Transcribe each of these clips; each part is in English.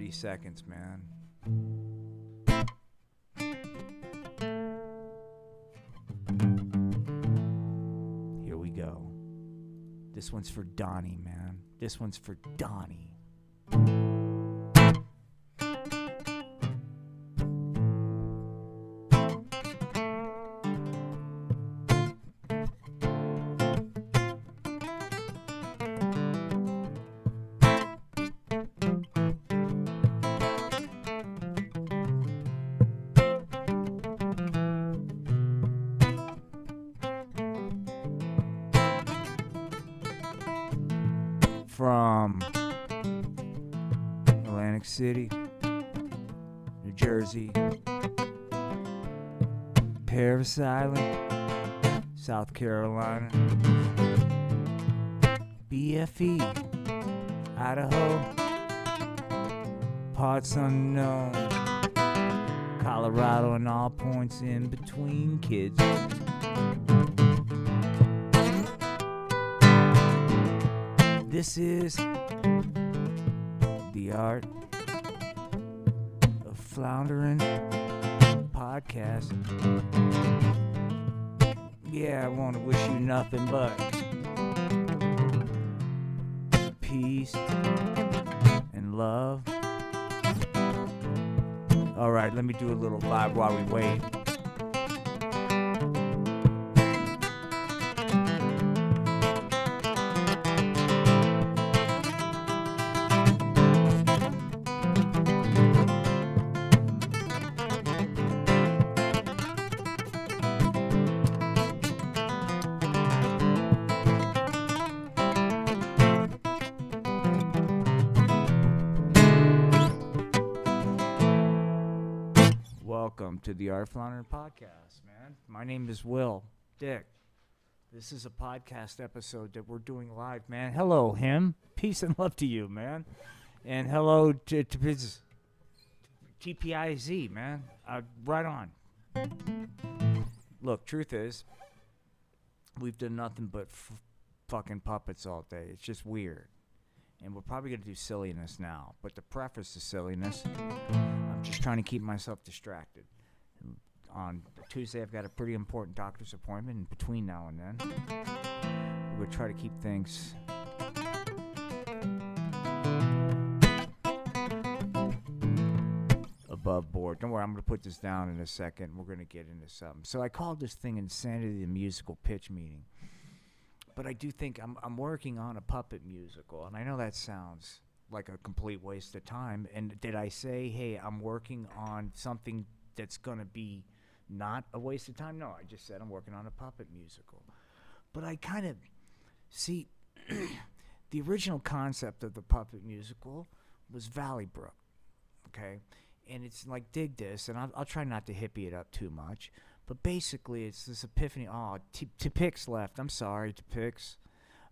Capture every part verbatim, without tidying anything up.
thirty seconds, man. Here we go. This one's for Donnie, man. This one's for Donnie. City, New Jersey, Paris Island, South Carolina, B F E, Idaho, Parts Unknown, Colorado, and all points in between, kids. This is The Art Floundering Podcast. Yeah, I want to wish you nothing but peace and love. All right, let me do a little vibe while we wait. To the Art of Floundering Podcast, man. My name is Will Dick. This is a podcast episode that we're doing live, man. Hello, him. Peace and love to you, man. And hello to T P I Z, man. Uh, right on. Look, truth is, we've done nothing but f- fucking puppets all day. It's just weird. And we're probably going to do silliness now. But to preface the silliness, I'm just trying to keep myself distracted. On Tuesday, I've got a pretty important doctor's appointment, and between now and then, we're going to try to keep things above board. Don't worry, I'm going to put this down in a second. We're going to get into something. So I called this thing Insanity the Musical Pitch Meeting. But I do think I'm, I'm working on a puppet musical, and I know that sounds like a complete waste of time. And did I say, hey, I'm working on something that's going to be not a waste of time? No, I just said I'm working on a puppet musical. But I kind of, see, the original concept of the puppet musical was Valley Brook, okay? And it's like, dig this, and I'll, I'll try not to hippie it up too much, but basically it's this epiphany. Oh, t- t- Pix left. I'm sorry, t- Pix.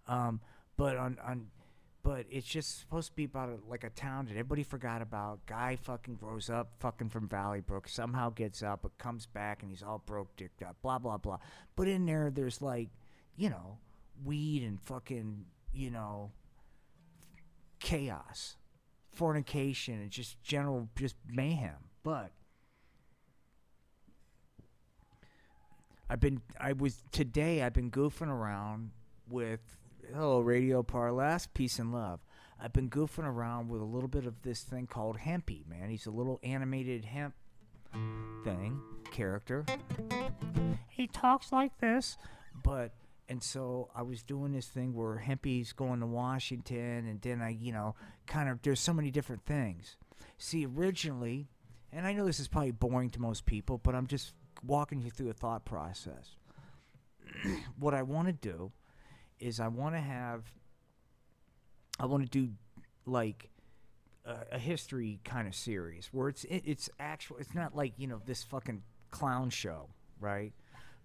Um, but on... on But it's just supposed to be about a, like a town that everybody forgot about. Guy fucking grows up fucking from Valley Brook, somehow gets up, but comes back, and he's all broke, dicked up, blah, blah, blah. But in there, there's like, you know, weed and fucking, you know, chaos, fornication, and just general just mayhem. But I've been, I was, today I've been goofing around with... Hello, Radio Parlas, peace and love. I've been goofing around with a little bit of this thing called Hempy Man. He's a little animated hemp thing, character. He talks like this. But, and so I was doing this thing where Hempy's going to Washington, and then I, you know, kind of, there's so many different things. See, originally, and I know this is probably boring to most people, but I'm just walking you through a thought process. What I want to do is I want to have, I want to do like a, a history kind of series where it's it, it's actual, it's not like, you know, this fucking clown show, right?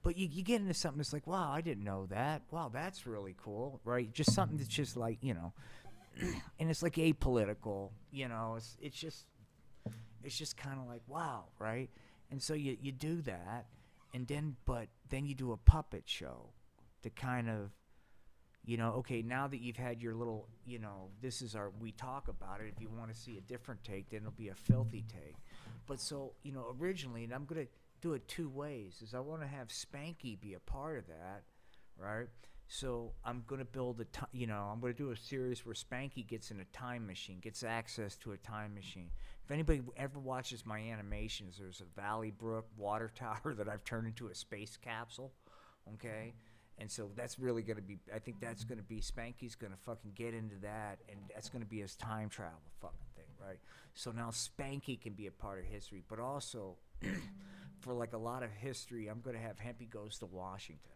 But you, you get into something that's like, wow, I didn't know that. Wow, that's really cool, right? Just something that's just like, you know, and it's like apolitical, you know, it's it's just, it's just kind of like, wow, right? And so you, you do that, and then, but then you do a puppet show to kind of, you know, okay, now that you've had your little, you know, this is our, we talk about it. If you want to see a different take, then it'll be a filthy take. But so, you know, originally, and I'm going to do it two ways, is I want to have Spanky be a part of that, right? So I'm going to build a, t- you know, I'm going to do a series where Spanky gets in a time machine, gets access to a time machine. If anybody ever watches my animations, there's a Valley Brook water tower that I've turned into a space capsule, okay? And so that's really going to be, I think that's going to be, Spanky's going to fucking get into that, and that's going to be his time travel fucking thing, right? So now Spanky can be a part of history, but also for like a lot of history, I'm going to have Hempy Goes to Washington.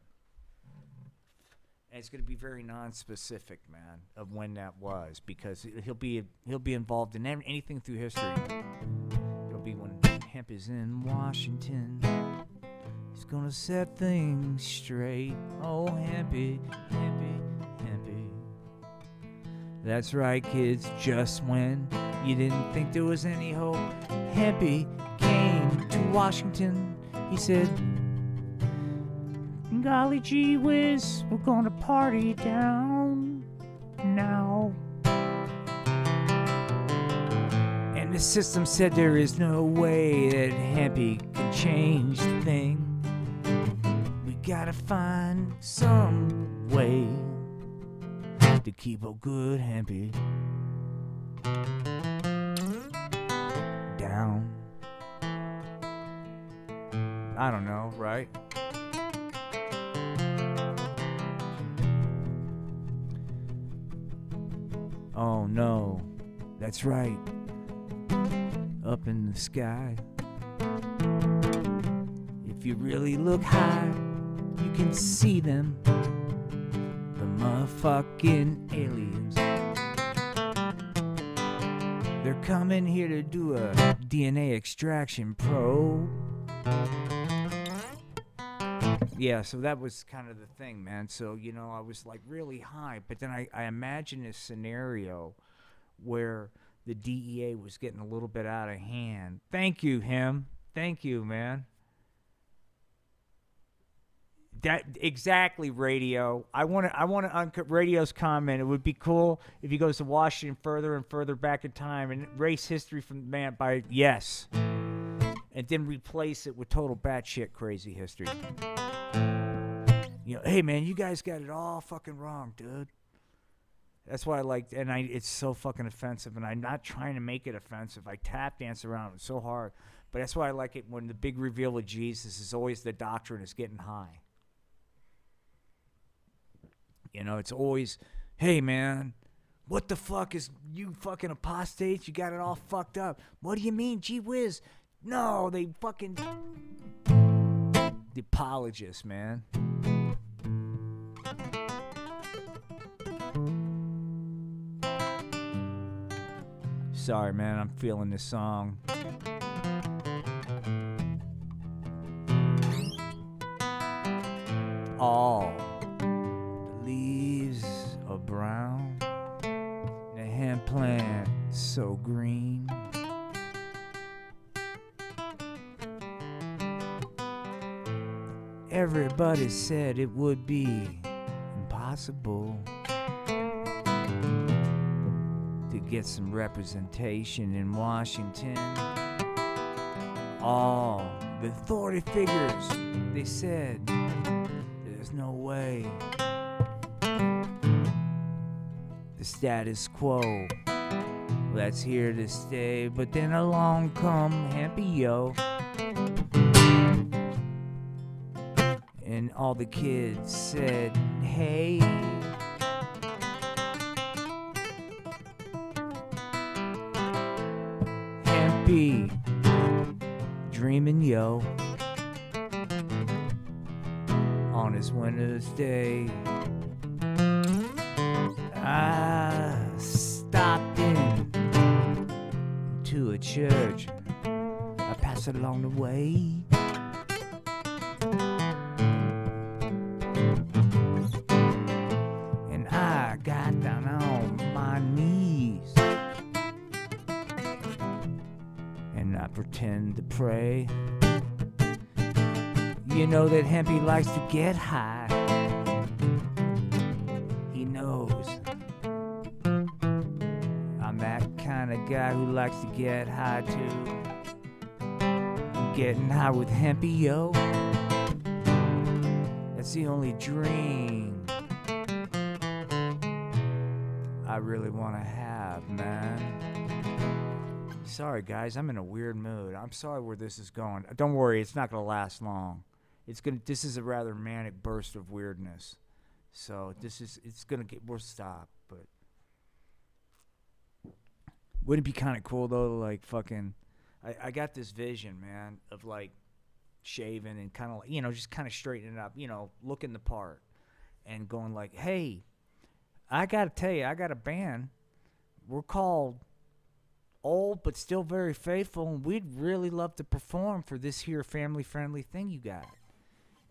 And it's going to be very non-specific, man, of when that was, because he'll be he'll be involved in anything through history. It'll be when Hemp is in Washington. He's gonna set things straight. Oh, Hempy, Hempy, Hempy. That's right, kids. Just when you didn't think there was any hope, Hempy came to Washington. He said, golly gee whiz, we're gonna party down now. And the system said there is no way that Hempy can change the thing. We gotta find some way to keep a good Hempy down. I don't know, right? Oh no, that's right, up in the sky. If you really look high, you can see them, the motherfucking aliens. They're coming here to do a D N A extraction probe. Yeah, so that was kind of the thing, man. So, you know, I was like really high, but then I, I imagined a scenario where the D E A was getting a little bit out of hand. Thank you, him. Thank you, man. That exactly, radio. I want to I want to uncut radio's comment. It would be cool if he goes to Washington further and further back in time and erase history from man by yes. And then replace it with total batshit crazy history. You know, hey man, you guys got it all fucking wrong, dude. That's why I like, and I, it's so fucking offensive, and I'm not trying to make it offensive. I tap dance around it so hard, but that's why I like it when the big reveal of Jesus is always the doctrine is getting high. You know, it's always, hey man, what the fuck is, you fucking apostates, you got it all fucked up. What do you mean, gee whiz? No, they fucking, the apologists, man. Sorry, man, I'm feeling this song. All the leaves are brown, the hemp plant so green. Everybody said it would be impossible to get some representation in Washington. All the authority figures, they said, there's no way. The status quo, that's here to stay. But then along come Hempy, yo. And all the kids said, hey. Hempy, dreaming, yo. On his winter's day. I stopped in to a church. I passed it along the way. Pretend to pray. You know that Hempy likes to get high. He a guy who likes to get high too. Getting high with Hempy, yo. That's the only dream I really want to have, man. Sorry, guys. I'm in a weird mood. I'm sorry where this is going. Don't worry. It's not going to last long. It's gonna. This is a rather manic burst of weirdness. So this is. It's going to get. We'll stop. But wouldn't it be kind of cool, though, to, like, fucking... I, I got this vision, man, of, like, shaving and kind of, you know, just kind of straightening it up, you know, looking the part and going like, hey, I got to tell you, I got a band. We're called Old But Still Very Faithful, and we'd really love to perform for this here family-friendly thing you got.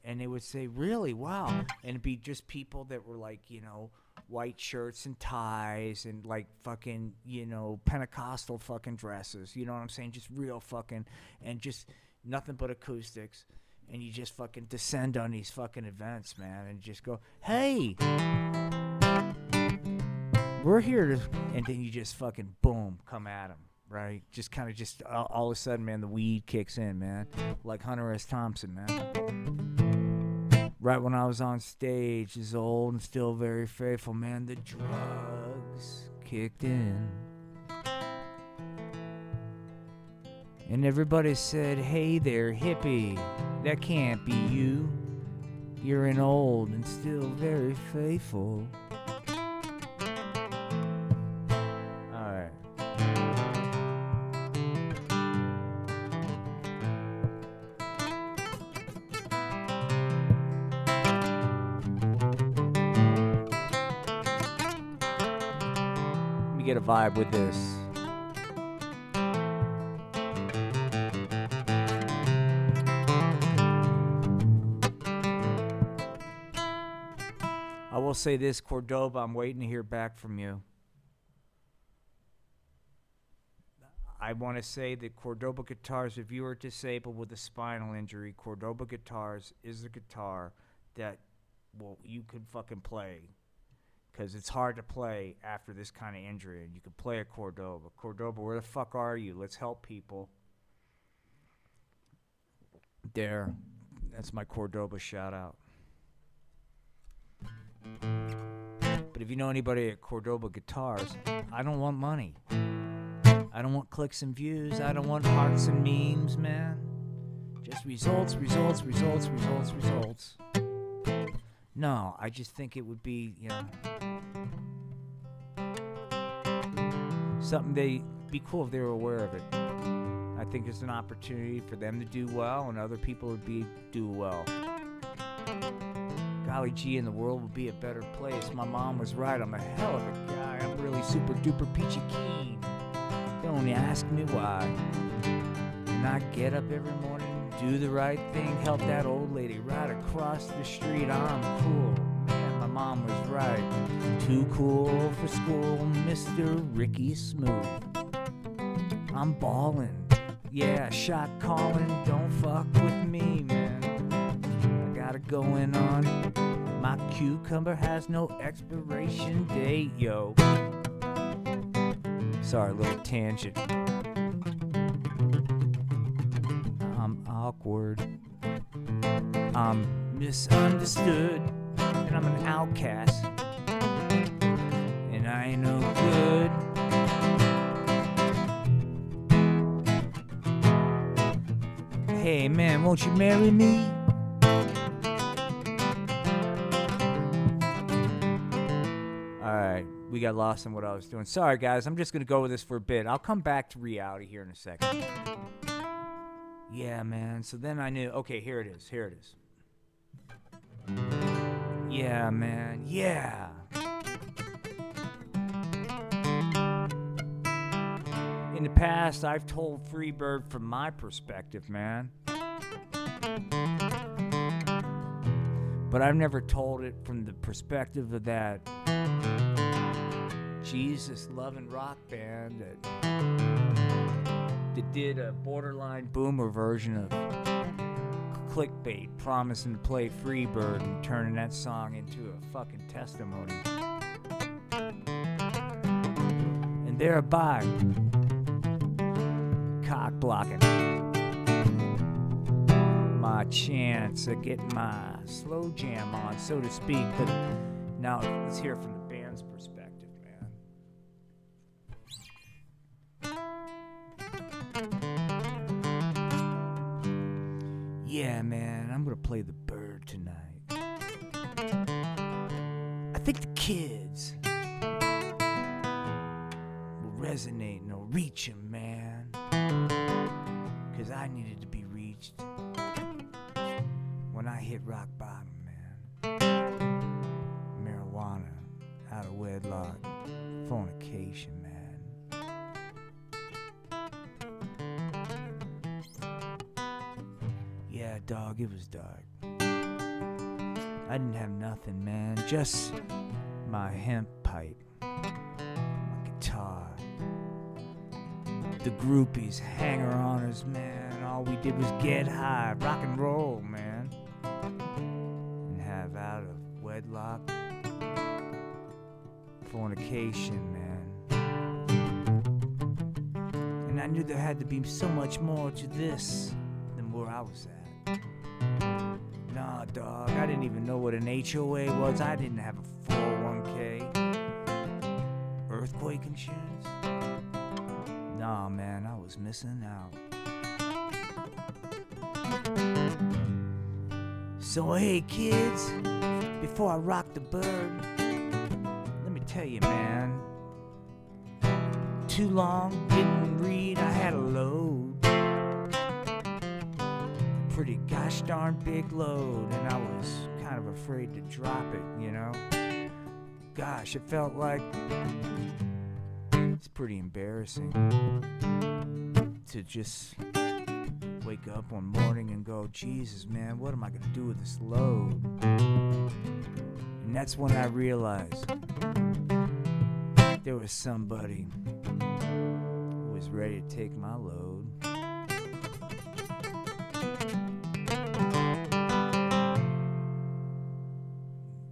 And they would say, really? Wow. And it'd be just people that were like, you know, white shirts and ties and, like, fucking, you know, Pentecostal fucking dresses. You know what I'm saying? Just real fucking, and just nothing but acoustics. And you just fucking descend on these fucking events, man, and just go, hey, we're here to, and then you just fucking, boom, come at them, right? Just kind of just all, all of a sudden, man, the weed kicks in, man. Like Hunter S. Thompson, man. Right when I was on stage, is Old and Still Very Faithful, man, the drugs kicked in. And everybody said, hey there, hippie, that can't be you. You're an old and still very faithful. Alright. Get a vibe with this. I will say this, Cordoba, I'm waiting to hear back from you. I want to say that Cordoba Guitars, if you are disabled with a spinal injury, Cordoba Guitars is the guitar that, well, you can fucking play. Because it's hard to play after this kind of injury. And you can play a Cordoba. Cordoba, where the fuck are you? Let's help people. There. That's my Cordoba shout out. But if you know anybody at Cordoba Guitars, I don't want money. I don't want clicks and views. I don't want hearts and memes, man. Just results, results, results, results, results. No, I just think it would be, you know, something they'd be cool if they were aware of it. I think it's an opportunity for them to do well, and other people would be do well. Golly gee, and the world would be a better place. My mom was right. I'm a hell of a guy. I'm really super duper peachy keen. Don't ask me why. And I get up every morning. Do the right thing, help that old lady right across the street. I'm cool, man, my mom was right. Too cool for school, Mister Ricky Smooth. I'm ballin', yeah, shot callin', don't fuck with me, man. I got it going on, my cucumber has no expiration date, yo. Sorry, little tangent. Awkward. I'm misunderstood, and I'm an outcast, and I ain't no good. Hey man, won't you marry me? Alright, we got lost in what I was doing. Sorry guys, I'm just gonna go with this for a bit. I'll come back to reality here in a second. Yeah, man. So then I knew, okay, here it is. Here it is. Yeah, man. Yeah. In the past, I've told Freebird from my perspective, man. But I've never told it from the perspective of that Jesus-loving rock band that... that did a borderline boomer version of clickbait, promising to play Freebird and turning that song into a fucking testimony. And thereby cock blocking. My chance of getting my slow jam on, so to speak. But now let's hear from the band's perspective, man. Yeah, man, I'm gonna play the Bird tonight. I think the kids will resonate and will reach them, man. Cause I needed to be reached when I hit rock bottom, man. Marijuana, out of wedlock, fornication, man. Yeah, dog, it was dark. I didn't have nothing, man. Just my hemp pipe, my guitar, the groupies, hanger-oners, man. All we did was get high, rock and roll, man. Out of wedlock, fornication, man. And I knew there had to be so much more to this than where I was at. Nah, dog, I didn't even know what an H O A was. I didn't have a four oh one k, earthquake insurance. Nah, man, I was missing out. So hey kids, before I rock the bird, let me tell you, man. Too long, didn't read, I had a load. Pretty gosh darn big load, and I was kind of afraid to drop it, you know. Gosh, it felt like it's pretty embarrassing to just wake up one morning and go, Jesus, man, what am I gonna do with this load? And that's when I realized there was somebody who was ready to take my load.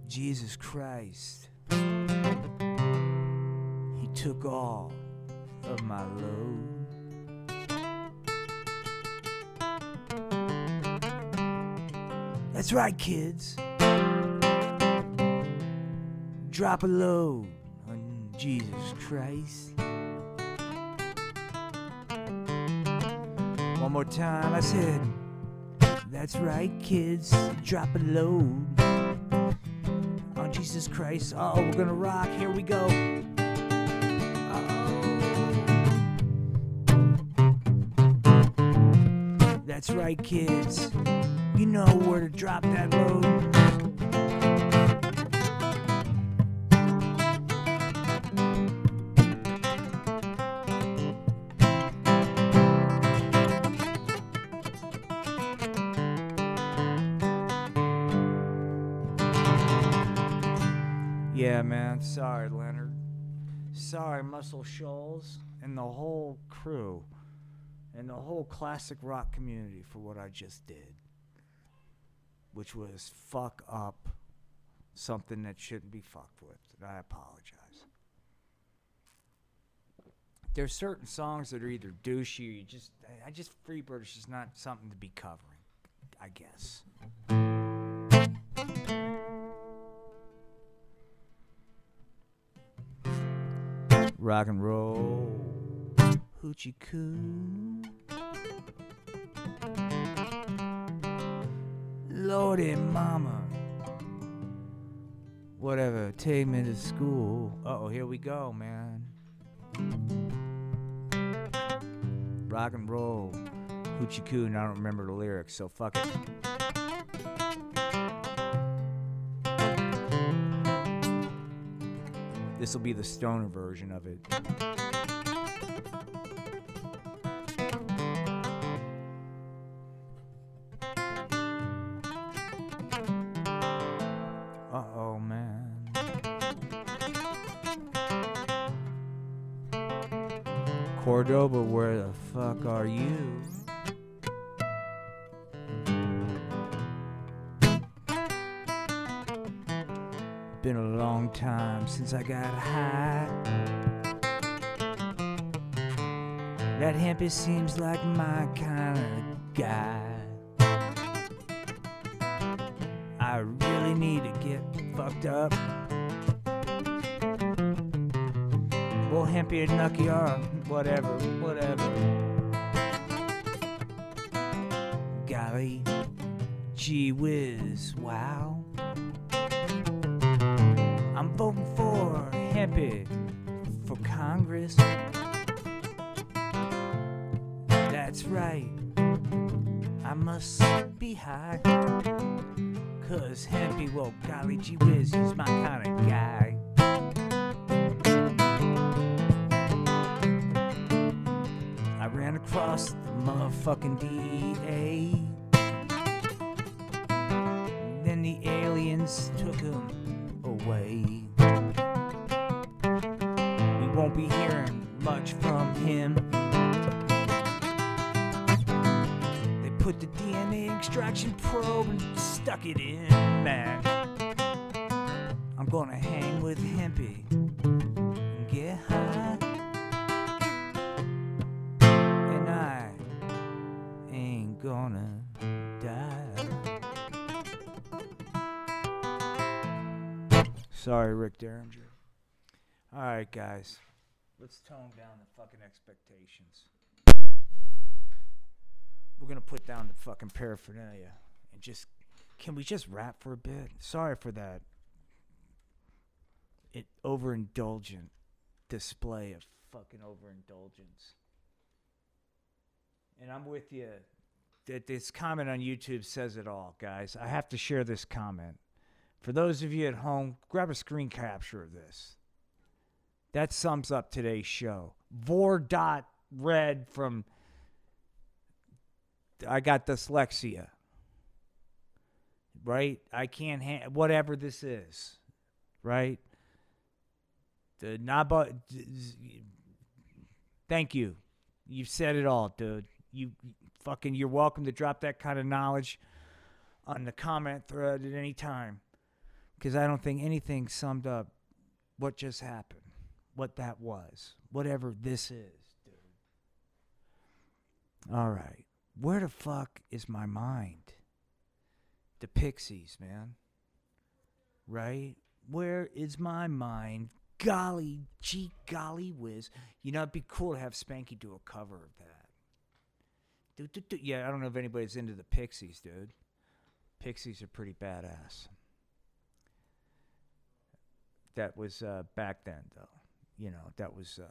Jesus Christ, he took all of my load. That's right, kids. Drop a load on Jesus Christ. One more time, I said, that's right, kids. Drop a load on Jesus Christ. Oh, we're gonna rock. Here we go. Oh. That's right, kids. You know where to drop that load. Yeah, man. Sorry, Leonard. Sorry, Muscle Shoals and the whole crew and the whole classic rock community for what I just did, which was fuck up something that shouldn't be fucked with. And I apologize. There's certain songs that are either douchey or you just, I just, Freebird is just not something to be covering, I guess. Rock and roll, hoochie coo. Lordy mama, whatever, take me to school. Uh-oh, here we go, man. Rock and roll, hoochie coo, and I don't remember the lyrics, so fuck it. This'll be the stoner version of it. Cordoba, where the fuck are you? Been a long time since I got high. That Hempy seems like my kind of guy. I really need to get fucked up. Well, Hempy and Nucky are whatever, whatever. Golly, gee whiz, wow. I'm voting for Hempy for Congress. That's right, I must be high, 'cause Hempy, well, golly gee whiz, he's my kind of guy. I ran across the motherfucking D E A. Then the aliens took him away. We won't be hearing much from him. They put the D N A extraction probe and stuck it in back. I'm gonna hang with Hempy and get high. Gonna die. Sorry, Rick Derringer. All right, guys, let's tone down the fucking expectations. We're gonna put down the fucking paraphernalia and just, can we just rap for a bit? Sorry for that it overindulgent display of fucking overindulgence. And I'm with you. This comment on YouTube says it all, guys. I have to share this comment. For those of you at home, grab a screen capture of this. That sums up today's show. Vor dot red from... I got dyslexia. Right? I can't... Ha- whatever this is. Right? The Naba... Thank you. You've said it all, dude. You... Fucking, you're welcome to drop that kind of knowledge on the comment thread at any time, because I don't think anything summed up what just happened, what that was, whatever this is, dude. All right. Where the fuck is my mind? The Pixies, man. Right? Where is my mind? Golly, gee, golly whiz. You know, it'd be cool to have Spanky do a cover of that. Do, do, do. Yeah, I don't know if anybody's into the Pixies, dude. Pixies are pretty badass. That was uh, back then, though. You know, that was... Uh,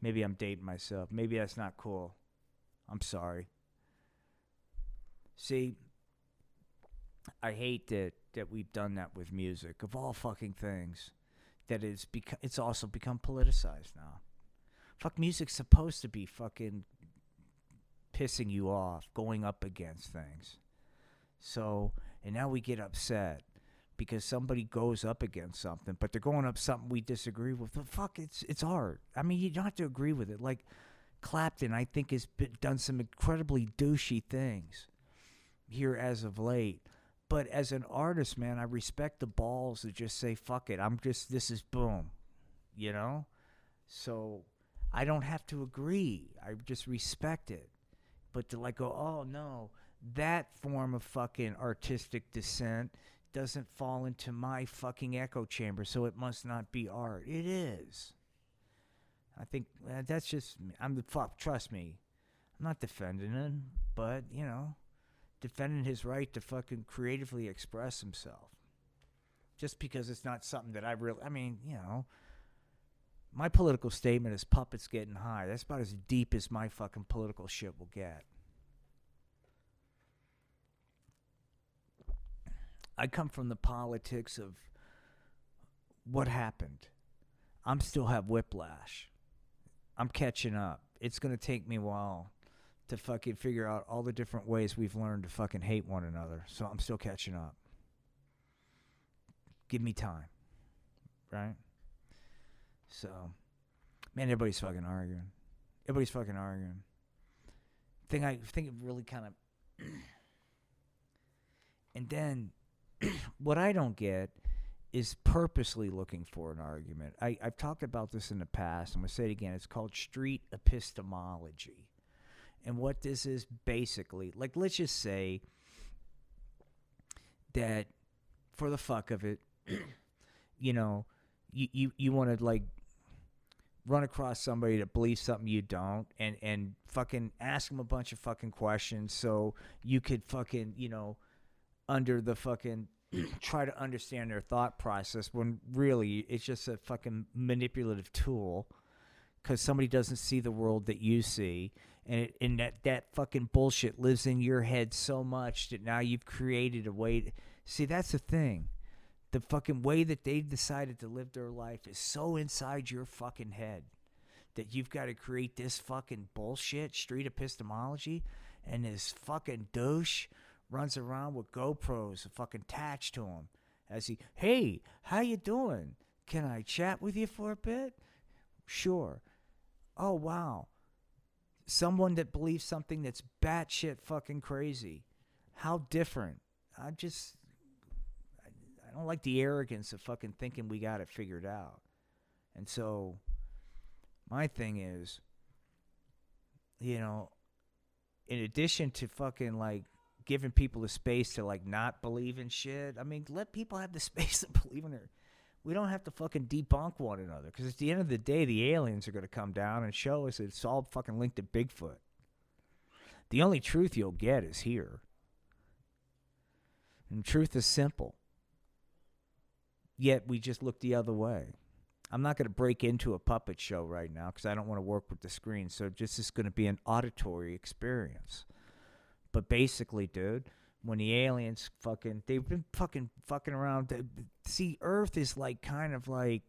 maybe I'm dating myself. Maybe that's not cool. I'm sorry. See, I hate that, that we've done that with music. Of all fucking things, that it's, beco- it's also become politicized now. Fuck, music's supposed to be fucking... pissing you off, going up against things. So, and now we get upset because somebody goes up against something, but they're going up something we disagree with. But fuck, it's it's art. I mean, you don't have to agree with it. Like Clapton, I think, has been, done some incredibly douchey things here as of late. But as an artist, man, I respect the balls to just say, fuck it, I'm just, this is boom, you know? So I don't have to agree. I just respect it. But to like go, oh, no, that form of fucking artistic dissent doesn't fall into my fucking echo chamber, so it must not be art. It is. I think uh, that's just, I'm the fuck, trust me. I'm not defending him, but, you know, defending his right to fucking creatively express himself. Just because it's not something that I really, I mean, you know. My political statement is puppets getting high. That's about as deep as my fucking political shit will get. I come from the politics of what happened. I'm still have whiplash. I'm catching up. It's going to take me a while to fucking figure out all the different ways we've learned to fucking hate one another. So I'm still catching up. Give me time. Right? So, man, everybody's fucking arguing. Everybody's fucking arguing. Thing I think it really kind of. And then, what I don't get is purposely looking for an argument. I, I've talked about this in the past. I'm going to say it again. It's called street epistemology. And what this is basically, like, let's just say that for the fuck of it, you know, you, you, you want to, like, run across somebody that believes something you don't, and, and fucking ask them a bunch of fucking questions so you could fucking, you know, under the fucking... try to understand their thought process, when really it's just a fucking manipulative tool because somebody doesn't see the world that you see, and it, and that, that fucking bullshit lives in your head so much that now you've created a way to, see, that's the thing. The fucking way that they've decided to live their life is so inside your fucking head that you've got to create this fucking bullshit, street epistemology, and this fucking douche runs around with GoPros fucking attached to him as he, hey, how you doing? Can I chat with you for a bit? Sure. Oh, wow. Someone that believes something that's batshit fucking crazy. How different. I just, I, I don't like the arrogance of fucking thinking we got it figured out. And so my thing is, you know, in addition to fucking like, giving people the space to, like, not believe in shit. I mean, let people have the space to believe in it. We don't have to fucking debunk one another, because at the end of the day, the aliens are going to come down and show us that it's all fucking linked to Bigfoot. The only truth you'll get is here. And truth is simple. Yet we just look the other way. I'm not going to break into a puppet show right now because I don't want to work with the screen, so this is going to be an auditory experience. But basically, dude, when the aliens fucking, they've been fucking fucking around. They, see, Earth is like kind of like,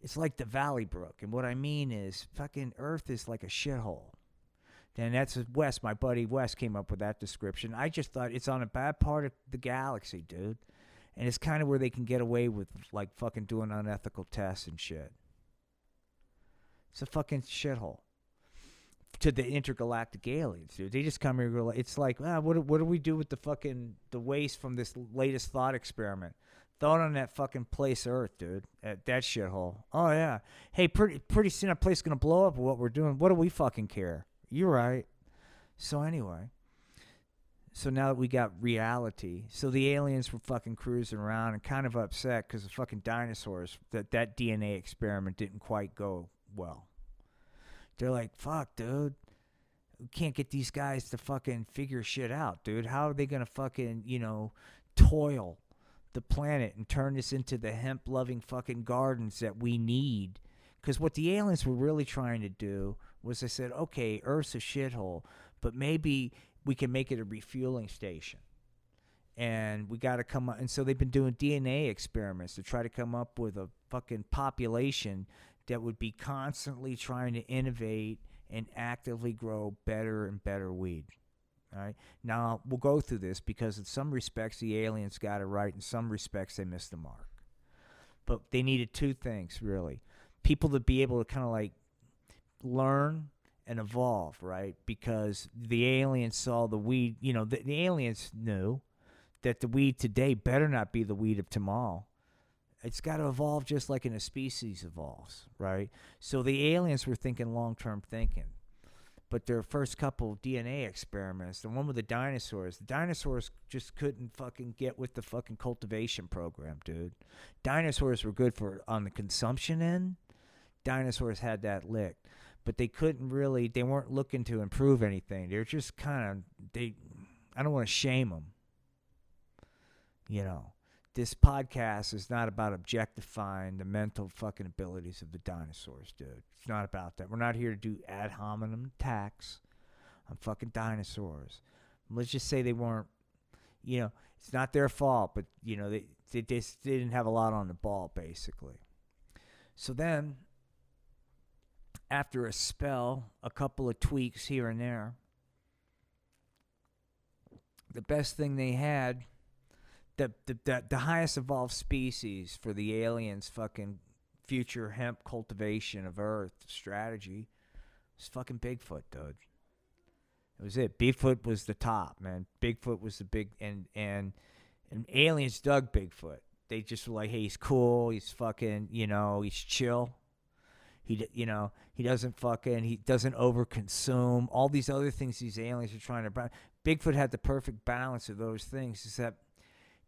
it's like the Valley Brook. And what I mean is fucking Earth is like a shithole. And that's Wes, my buddy Wes came up with that description. I just thought it's on a bad part of the galaxy, dude. And it's kind of where they can get away with like fucking doing unethical tests and shit. It's a fucking shithole. To the intergalactic aliens, dude. They just come here and go, it's like, ah, what, what do we do with the fucking, the waste from this latest thought experiment? Thought on that fucking place Earth, dude. At that shithole. Oh, yeah. Hey, pretty pretty soon that place is going to blow up with what we're doing. What do we fucking care? You're right. So anyway. So now that we got reality. So the aliens were fucking cruising around and kind of upset because the fucking dinosaurs, that, that D N A experiment didn't quite go well. They're like, fuck, dude. We can't get these guys to fucking figure shit out, dude. How are they going to fucking, you know, toil the planet and turn this into the hemp-loving fucking gardens that we need? Because what the aliens were really trying to do was they said, okay, Earth's a shithole, but maybe we can make it a refueling station. And we got to come up. And so they've been doing D N A experiments to try to come up with a fucking population that would be constantly trying to innovate and actively grow better and better weed. All right? Now, we'll go through this because in some respects the aliens got it right. In some respects they missed the mark. But they needed two things, really. People to be able to kind of like learn and evolve, right? Because the aliens saw the weed. You know, the, the aliens knew that the weed today better not be the weed of tomorrow. It's got to evolve just like in a species evolves, right? So the aliens were thinking long-term thinking. But their first couple of D N A experiments, the one with the dinosaurs, the dinosaurs just couldn't fucking get with the fucking cultivation program, dude. Dinosaurs were good for on the consumption end. Dinosaurs had that licked. But they couldn't really, they weren't looking to improve anything. They're just kind of, they, I don't want to shame them, you know. This podcast is not about objectifying the mental fucking abilities of the dinosaurs, dude. It's not about that. We're not here to do ad hominem attacks on fucking dinosaurs. Let's just say they weren't, you know, it's not their fault, but, you know, they, they, they didn't have a lot on the ball, basically. So then, after a spell, a couple of tweaks here and there, the best thing they had... The, the the the highest evolved species for the aliens' fucking future hemp cultivation of Earth strategy was fucking Bigfoot, dude. It was it. Bigfoot was the top, man. Bigfoot was the big, and and, and aliens dug Bigfoot. they just were like, hey, he's cool. He's fucking, you know, he's chill. He, you know, he doesn't fucking, he doesn't overconsume. All these other things these aliens are trying to. Bigfoot had the perfect balance of those things, except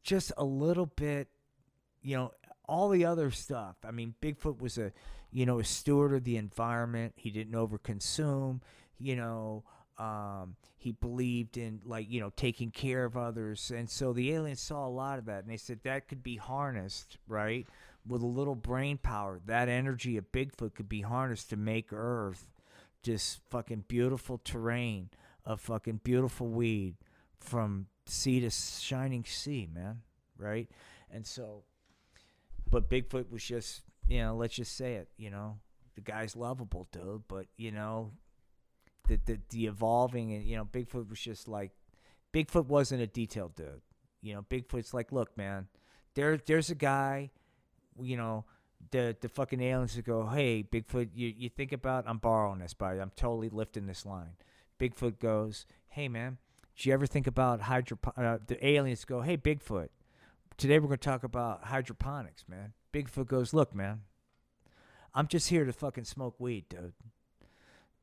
just a little bit, you know, all the other stuff. I mean, Bigfoot was a, you know, a steward of the environment. He didn't overconsume, you know. Um, he believed in, like, you know, taking care of others. And so the aliens saw a lot of that. And they said that could be harnessed, right? With a little brain power, that energy of Bigfoot could be harnessed to make Earth just fucking beautiful terrain of fucking beautiful weed from sea to shining sea, man, right? And so, but Bigfoot was just, you know, let's just say it, you know, the guy's lovable, dude, but, you know, the, the, the evolving, and, you know, Bigfoot was just like, Bigfoot wasn't a detailed dude. You know, Bigfoot's like, look, man, there there's a guy, you know, the the fucking aliens would go, hey, Bigfoot, you, you think about, I'm borrowing this, buddy. I'm totally lifting this line. Bigfoot goes, hey, man, did you ever think about hydroponics? Uh, the aliens go, hey, Bigfoot, today we're going to talk about hydroponics, man. Bigfoot goes, look, man, I'm just here to fucking smoke weed, dude.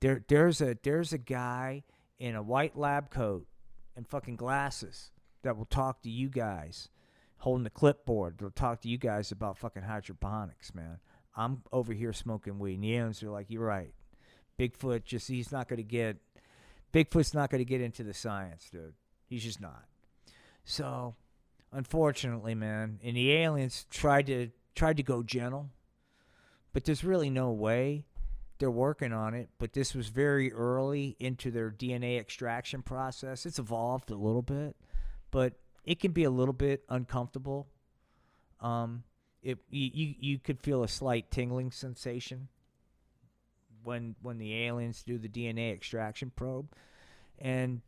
There, there's a there's a guy in a white lab coat and fucking glasses that will talk to you guys, holding the clipboard. They'll talk to you guys about fucking hydroponics, man. I'm over here smoking weed. And the aliens are like, you're right. Bigfoot just, he's not going to get, Bigfoot's not going to get into the science, dude. He's just not. So, unfortunately, man, and the aliens tried to, tried to go gentle, but there's really no way. They're working on it, but this was very early into their D N A extraction process. It's evolved a little bit, but it can be a little bit uncomfortable. Um, it you, you, you could feel a slight tingling sensation when when the aliens do the D N A extraction probe. And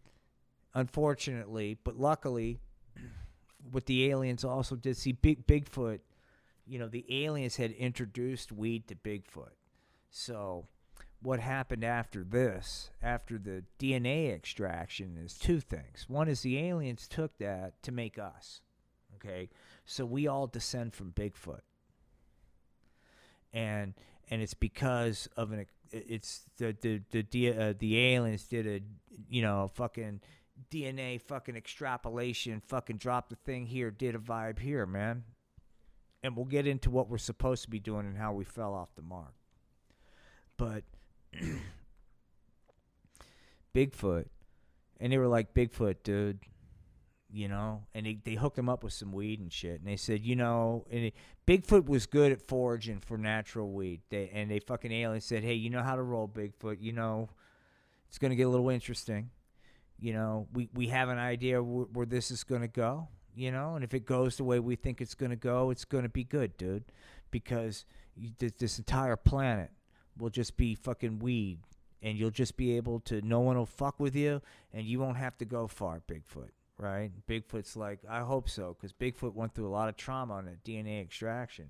unfortunately, but luckily, what the aliens also did, see, Big, Bigfoot, you know, the aliens had introduced weed to Bigfoot. So what happened after this, after the D N A extraction, is two things. One is the aliens took that to make us, okay? So we all descend from Bigfoot. And and it's because of an it's the the the the, uh, the aliens did a, you know, fucking D N A fucking extrapolation, fucking dropped the thing here, did a vibe here, man. And we'll get into what we're supposed to be doing and how we fell off the mark. But Bigfoot, and they were like, Bigfoot, dude, you know, and they, they hooked him up with some weed and shit, and they said, you know, and it, Bigfoot was good at foraging for natural weed, they, and they fucking aliens said, hey, you know how to roll, Bigfoot, you know, it's going to get a little interesting, you know, we, we have an idea where, where this is going to go, you know, and if it goes the way we think it's going to go, it's going to be good, dude, because you, th- this entire planet will just be fucking weed, and you'll just be able to, no one will fuck with you, and you won't have to go far, Bigfoot, right? Bigfoot's like, I hope so, because Bigfoot went through a lot of trauma on that D N A extraction.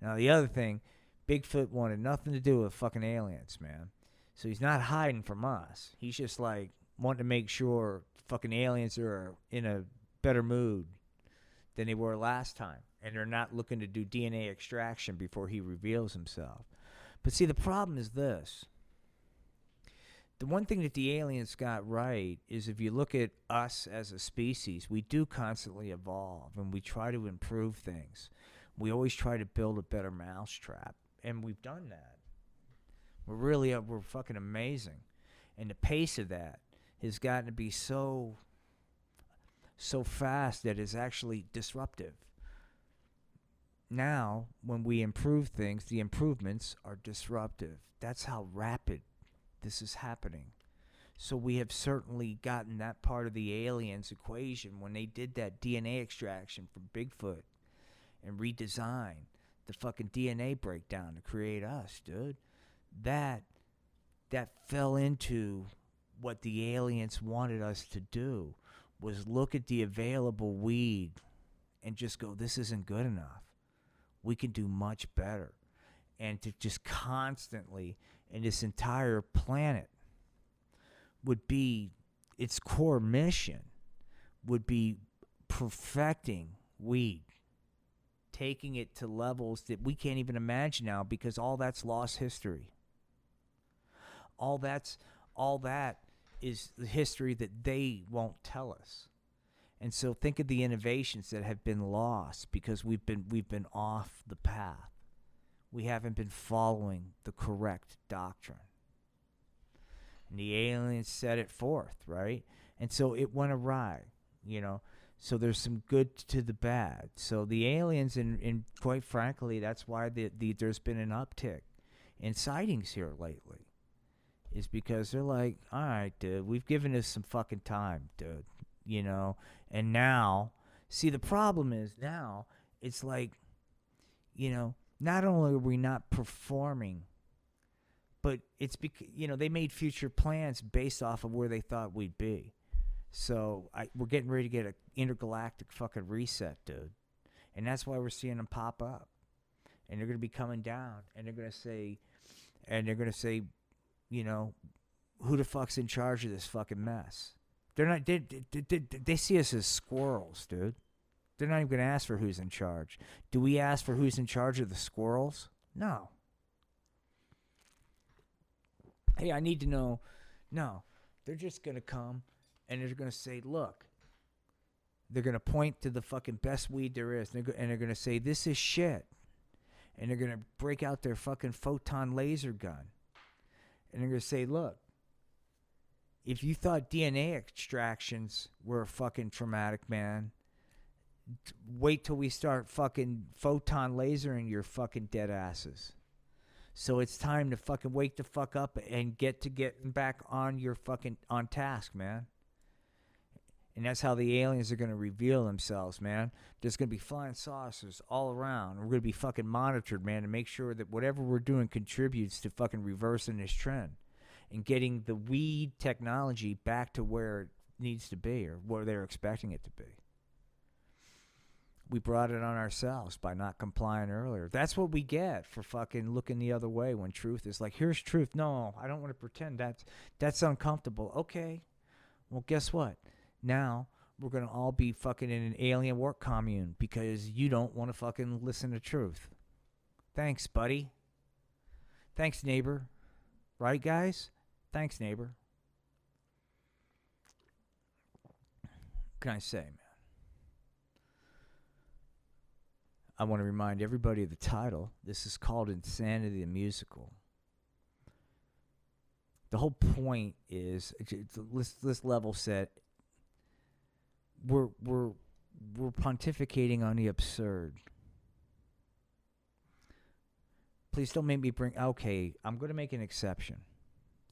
Now, the other thing, Bigfoot wanted nothing to do with fucking aliens, man. So he's not hiding from us. He's just like wanting to make sure fucking aliens are in a better mood than they were last time, and they're not looking to do D N A extraction before he reveals himself. But see, the problem is this. The one thing that the aliens got right is if you look at us as a species, we do constantly evolve, and we try to improve things. We always try to build a better mousetrap, and we've done that. We're really, uh, we're fucking amazing. And the pace of that has gotten to be so, so fast that it's actually disruptive. Now, when we improve things, the improvements are disruptive. That's how rapid this is happening. So we have certainly gotten that part of the aliens' equation when they did that D N A extraction from Bigfoot and redesign the fucking D N A breakdown to create us, dude. That, that fell into what the aliens wanted us to do, was look at the available weed and just go, this isn't good enough. We can do much better. And to just constantly, and this entire planet would be, its core mission would be perfecting weed taking it to levels that we can't even imagine now, because all that's lost history. All that's all that is the history that they won't tell us. And so think of the innovations that have been lost because we've been we've been off the path. We haven't been following the correct doctrine. And the aliens set it forth, right? And so it went awry, you know. So there's some good to the bad. So the aliens, and, and quite frankly, that's why the, the there's been an uptick in sightings here lately, is because they're like, all right, dude, we've given this some fucking time, dude, you know. And now, see, the problem is now it's like, you know, not only are we not performing, but it's because, you know, they made future plans based off of where they thought we'd be. So I, we're getting ready to get an intergalactic fucking reset, dude. And that's why we're seeing them pop up. And they're going to be coming down. And they're going to say, and they're going to say, you know, who the fuck's in charge of this fucking mess? They're not, they, they, they, they see us as squirrels, dude. They're not even going to ask for who's in charge. Do we ask for who's in charge of the squirrels? No. Hey, I need to know. No. They're just going to come and they're going to say, look. They're going to point to the fucking best weed there is. And they're, and they're going to say, this is shit. And they're going to break out their fucking photon laser gun. And they're going to say, look. If you thought D N A extractions were fucking traumatic, man. Wait till we start fucking photon lasering your fucking dead asses. So it's time to fucking wake the fuck up and get to getting back on your fucking on task, man. And that's how the aliens are going to reveal themselves, man. There's going to be flying saucers all around. We're going to be fucking monitored, man, to make sure that whatever we're doing contributes to fucking reversing this trend and getting the weed technology back to where it needs to be or where they're expecting it to be. We brought it on ourselves by not complying earlier. That's what we get for fucking looking the other way when truth is like, here's truth. No, I don't want to pretend. That's, that's uncomfortable. Okay. Well, guess what? Now we're going to all be fucking in an alien work commune because you don't want to fucking listen to truth. Thanks, buddy. Thanks, neighbor. Right, guys? Thanks, neighbor. What can I say, man? I want to remind everybody of the title. This is called Insanity the Musical. The whole point is, let's, let's level set. We're we're we're pontificating on the absurd. Please don't make me bring. Okay, I'm going to make an exception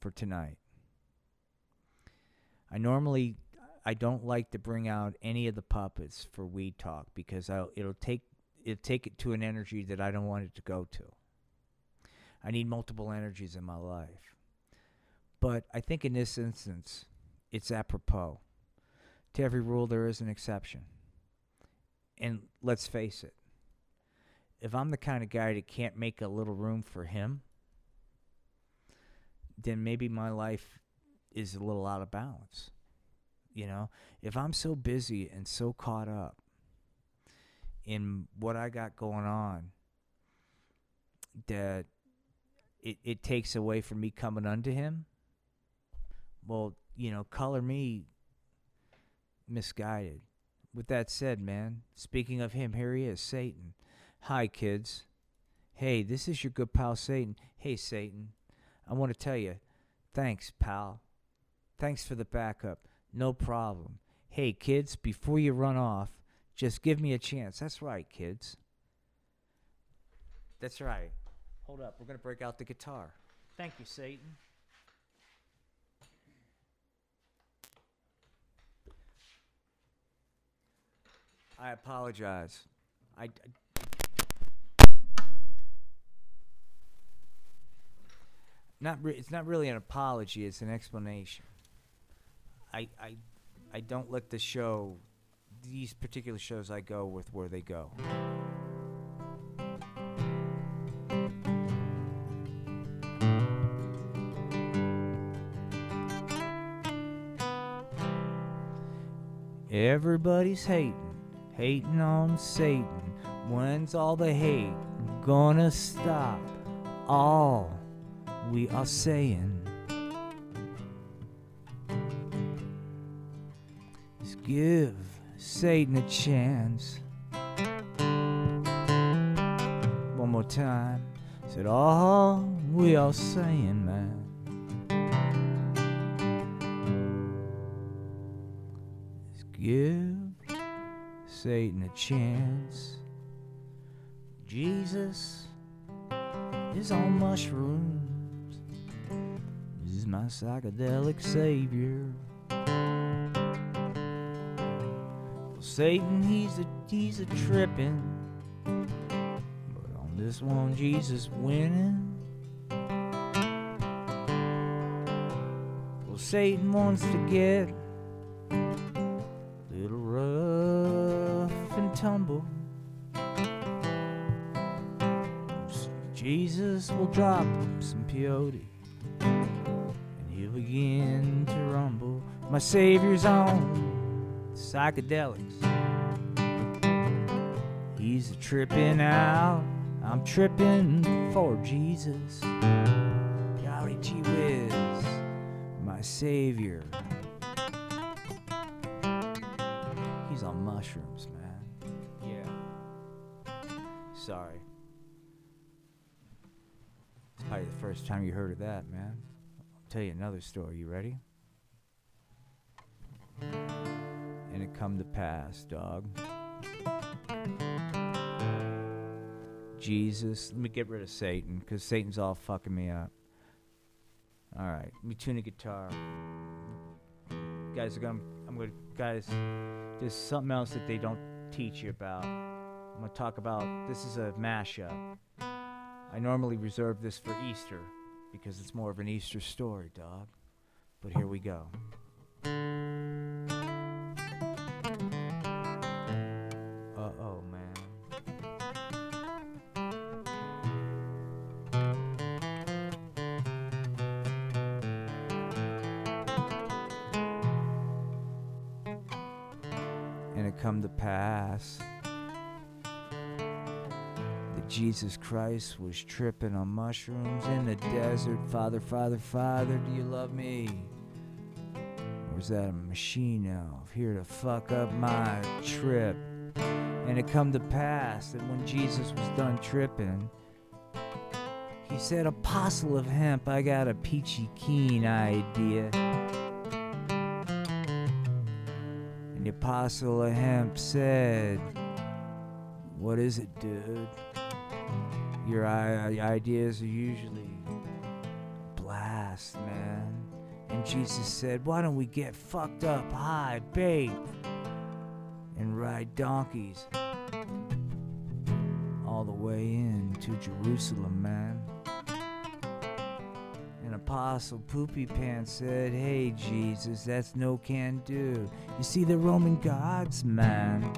for tonight. I normally I don't like to bring out any of the puppets for Weed Talk because I it'll take. It'd take it to an energy that I don't want it to go to. I need multiple energies in my life. But I think in this instance, it's apropos. To every rule, there is an exception. And let's face it. If I'm the kind of guy that can't make a little room for him, then maybe my life is a little out of balance. You know, if I'm so busy and so caught up in what I got going on, that it, it takes away from me coming unto him, well, you know, color me misguided. With that said, man, speaking of him, here he is, Satan. Hi, kids. Hey, this is your good pal, Satan. Hey, Satan, I want to tell you, thanks, pal. Thanks for the backup. No problem. Hey, kids, before you run off, just give me a chance. That's right, kids. That's right. Hold up. We're going to break out the guitar. Thank you, Satan. I apologize. I, I not re- it's not really an apology. It's an explanation. I I I don't let the show... These particular shows I go with where they go. Everybody's hating, hating on Satan. When's all the hate gonna stop? All we are saying is give Satan a chance. One more time. Said all we are saying, man. Give Satan a chance. Jesus is on mushrooms. He's my psychedelic savior. Well, Satan, he's a he's a trippin', but on this one, Jesus winning. Well, Satan wants to get tumble. Jesus will drop some peyote and he'll begin to rumble. My Savior's on psychedelics. He's a tripping out. I'm tripping for Jesus. Golly gee whiz, my Savior. He's on mushrooms, man. Sorry. It's probably the first time you heard of that, man. I'll tell you another story. You ready? And it come to pass, dog. Jesus. Let me get rid of Satan, because Satan's all fucking me up. All right. Let me tune a guitar. Guys, are gonna, I'm going to... Guys, there's something else that they don't teach you about. I'm going to talk about, this is a mashup. I normally reserve this for Easter because it's more of an Easter story, dog. But here we go. Uh-oh, man. And it come to pass. Jesus Christ was tripping on mushrooms in the desert. Father, Father, Father, do you love me? Or is that a machine elf here to fuck up my trip? And it come to pass that when Jesus was done tripping, he said, Apostle of Hemp, I got a peachy keen idea. And the Apostle of Hemp said, what is it, dude? Your ideas are usually blast, man. And Jesus said, why don't we get fucked up high, babe, and ride donkeys all the way into Jerusalem, man. And Apostle Poopy Pants said, hey, Jesus, that's no can do. You see, the Roman gods, man,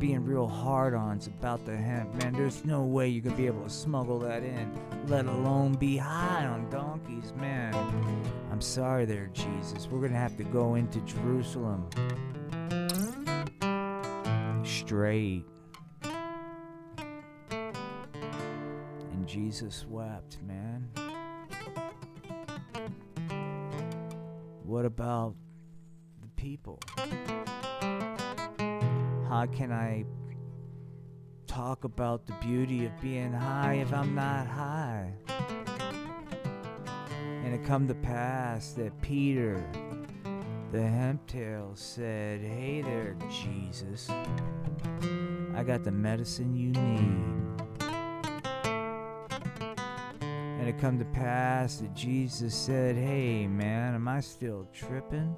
being real hard-ons about the hemp, man. There's no way you're gonna be able to smuggle that in, let alone be high on donkeys, man. I'm sorry there, Jesus. We're gonna have to go into Jerusalem straight. And Jesus wept, man. What about the people? How can I talk about the beauty of being high if I'm not high? And it come to pass that Peter, the hemptail, said, hey there, Jesus. I got the medicine you need. And it come to pass that Jesus said, hey, man, am I still tripping?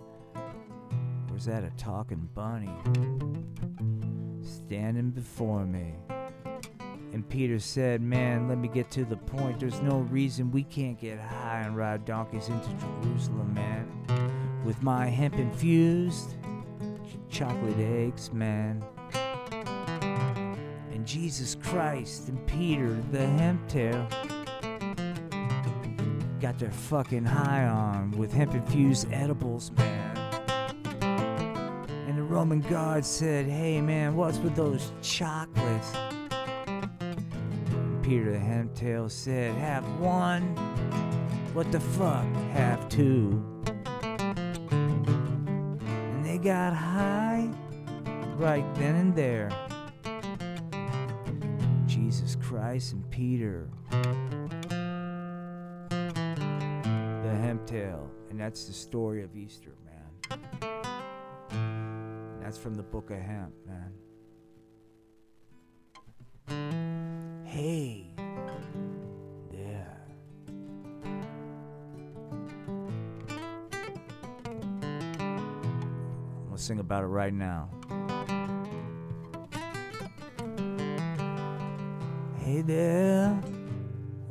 Or is that a talking bunny standing before me? And Peter said, man, let me get to the point. There's no reason we can't get high and ride donkeys into Jerusalem, man, with my hemp infused chocolate eggs, man. And Jesus Christ and Peter the hemptail got their fucking high on with hemp infused edibles, man. Roman guard said, "Hey man, what's with those chocolates?" Peter the Hemptail said, "Have one." "What the fuck? Have two." And they got high right then and there. Jesus Christ and Peter the Hemptail. And that's the story of Easter, man. And that's from the Book of Hemp, man. Hey there. I'm gonna sing about it right now. Hey there,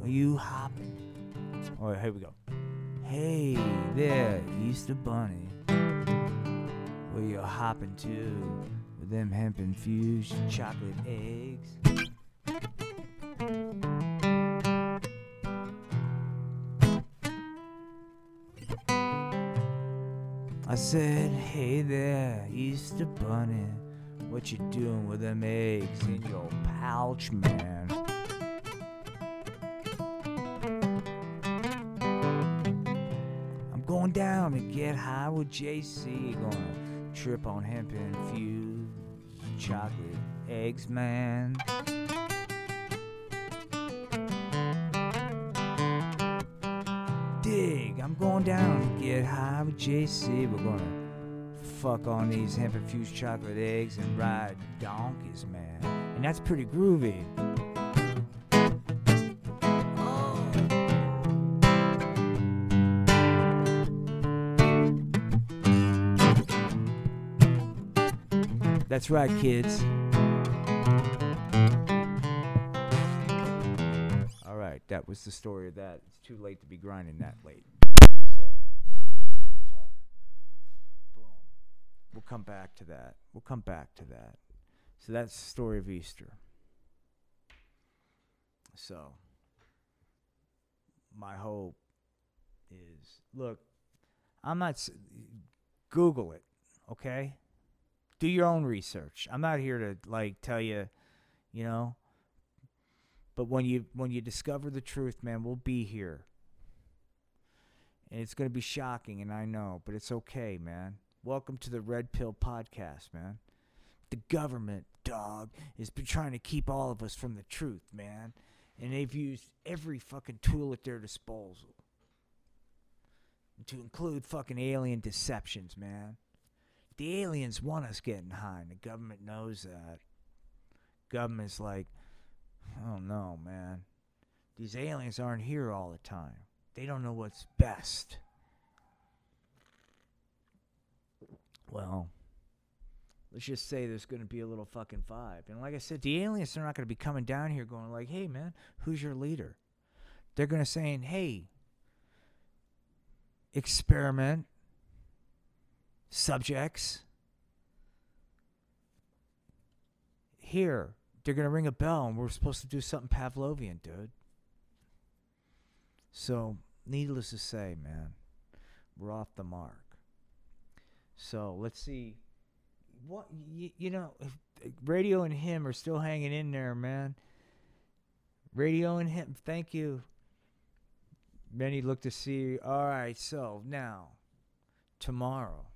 are you hopping? All right, here we go. Hey there, Easter Bunny, where you hopping to with them hemp infused chocolate eggs? I said, hey there, Easter Bunny, what you doing with them eggs in your pouch, man? I'm going down to get high with J C, gonna trip on hemp infused chocolate eggs, man. I'm going down to get high with J C. We're gonna fuck on these hemp-infused chocolate eggs and ride donkeys, man. And that's pretty groovy. Oh. That's right, kids. All right, that was the story of that. It's too late to be grinding that late. We'll come back to that. We'll come back to that. So that's the story of Easter. So my hope is, look, I'm not, Google it, okay? Do your own research. I'm not here to, like, tell you, you know. But when you when you discover the truth, man, we'll be here. And it's going to be shocking, and I know, but it's okay, man. Welcome to the Red Pill Podcast, man. The government, dog, has been trying to keep all of us from the truth, man. And they've used every fucking tool at their disposal. To include fucking alien deceptions, man. The aliens want us getting high, and the government knows that. Government's like, oh no, man. These aliens aren't here all the time. They don't know what's best. Well, let's just say there's going to be a little fucking vibe. And like I said, the aliens are not going to be coming down here going like, hey, man, who's your leader? They're going to saying, hey, experiment, subjects. Here, they're going to ring a bell, and we're supposed to do something Pavlovian, dude. So, needless to say, man, we're off the mark. So let's see, what you, you know, Radio and Him are still hanging in there, man. Radio and Him, thank you. Many look to see. All right, so now, tomorrow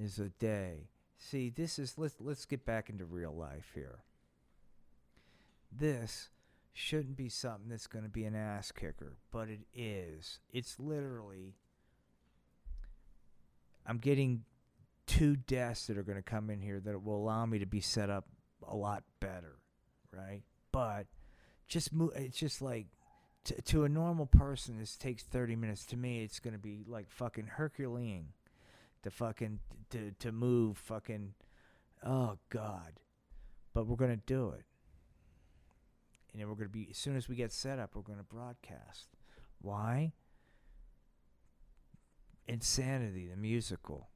is a day. See, this is let's let's get back into real life here. This shouldn't be something that's going to be an ass kicker, but it is. It's literally. I'm getting two deaths that are going to come in here that will allow me to be set up a lot better, right? But just mo- it's just like t- to a normal person, this takes thirty minutes. To me, it's going to be like fucking Herculean to fucking to to move fucking. Oh God! But we're going to do it, and then we're going to be as soon as we get set up, we're going to broadcast. Why? Insanity, the musical.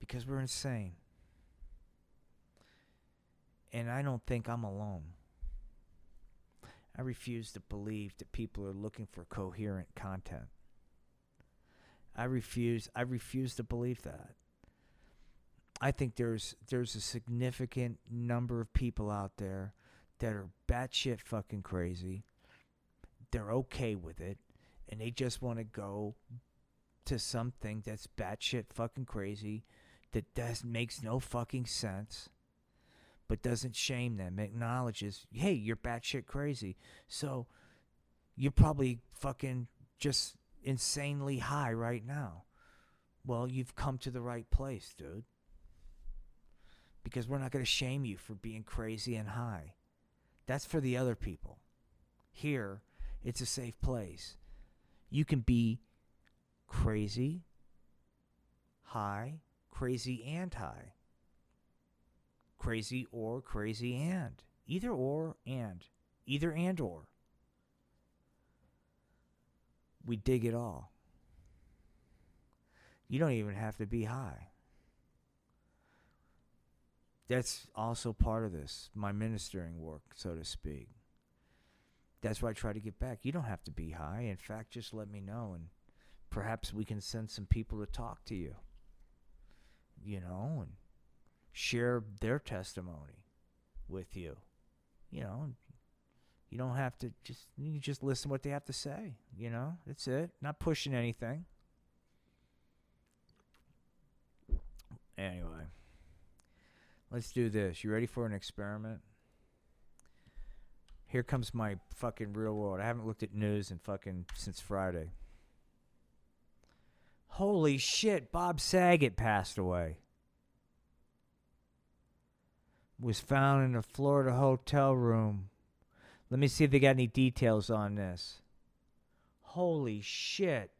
Because we're insane. And I don't think I'm alone. I refuse to believe that people are looking for coherent content. I refuse. I refuse to believe that. I think there's there's a significant number of people out there that are batshit fucking crazy. They're okay with it, and they just want to go to something that's batshit fucking crazy, that does makes no fucking sense, but doesn't shame them. It acknowledges, hey, you're batshit crazy, so you're probably fucking just insanely high right now. Well, you've come to the right place, dude. Because we're not going to shame you for being crazy and high. That's for the other people. Here, it's a safe place. You can be crazy, high, crazy and high. Crazy or crazy and. Either or and. Either and or. We dig it all. You don't even have to be high. That's also part of this, my ministering work, so to speak. That's why I try to get back. You don't have to be high. In fact, just let me know, and perhaps we can send some people to talk to you, you know, and share their testimony with you. You know, you don't have to just, you just listen to what they have to say, you know. That's it. Not pushing anything. Anyway. Let's do this. You ready for an experiment? Here comes my fucking real world. I haven't looked at news in fucking since Friday. Holy shit, Bob Saget passed away. Was found in a Florida hotel room. Let me see if they got any details on this. Holy shit.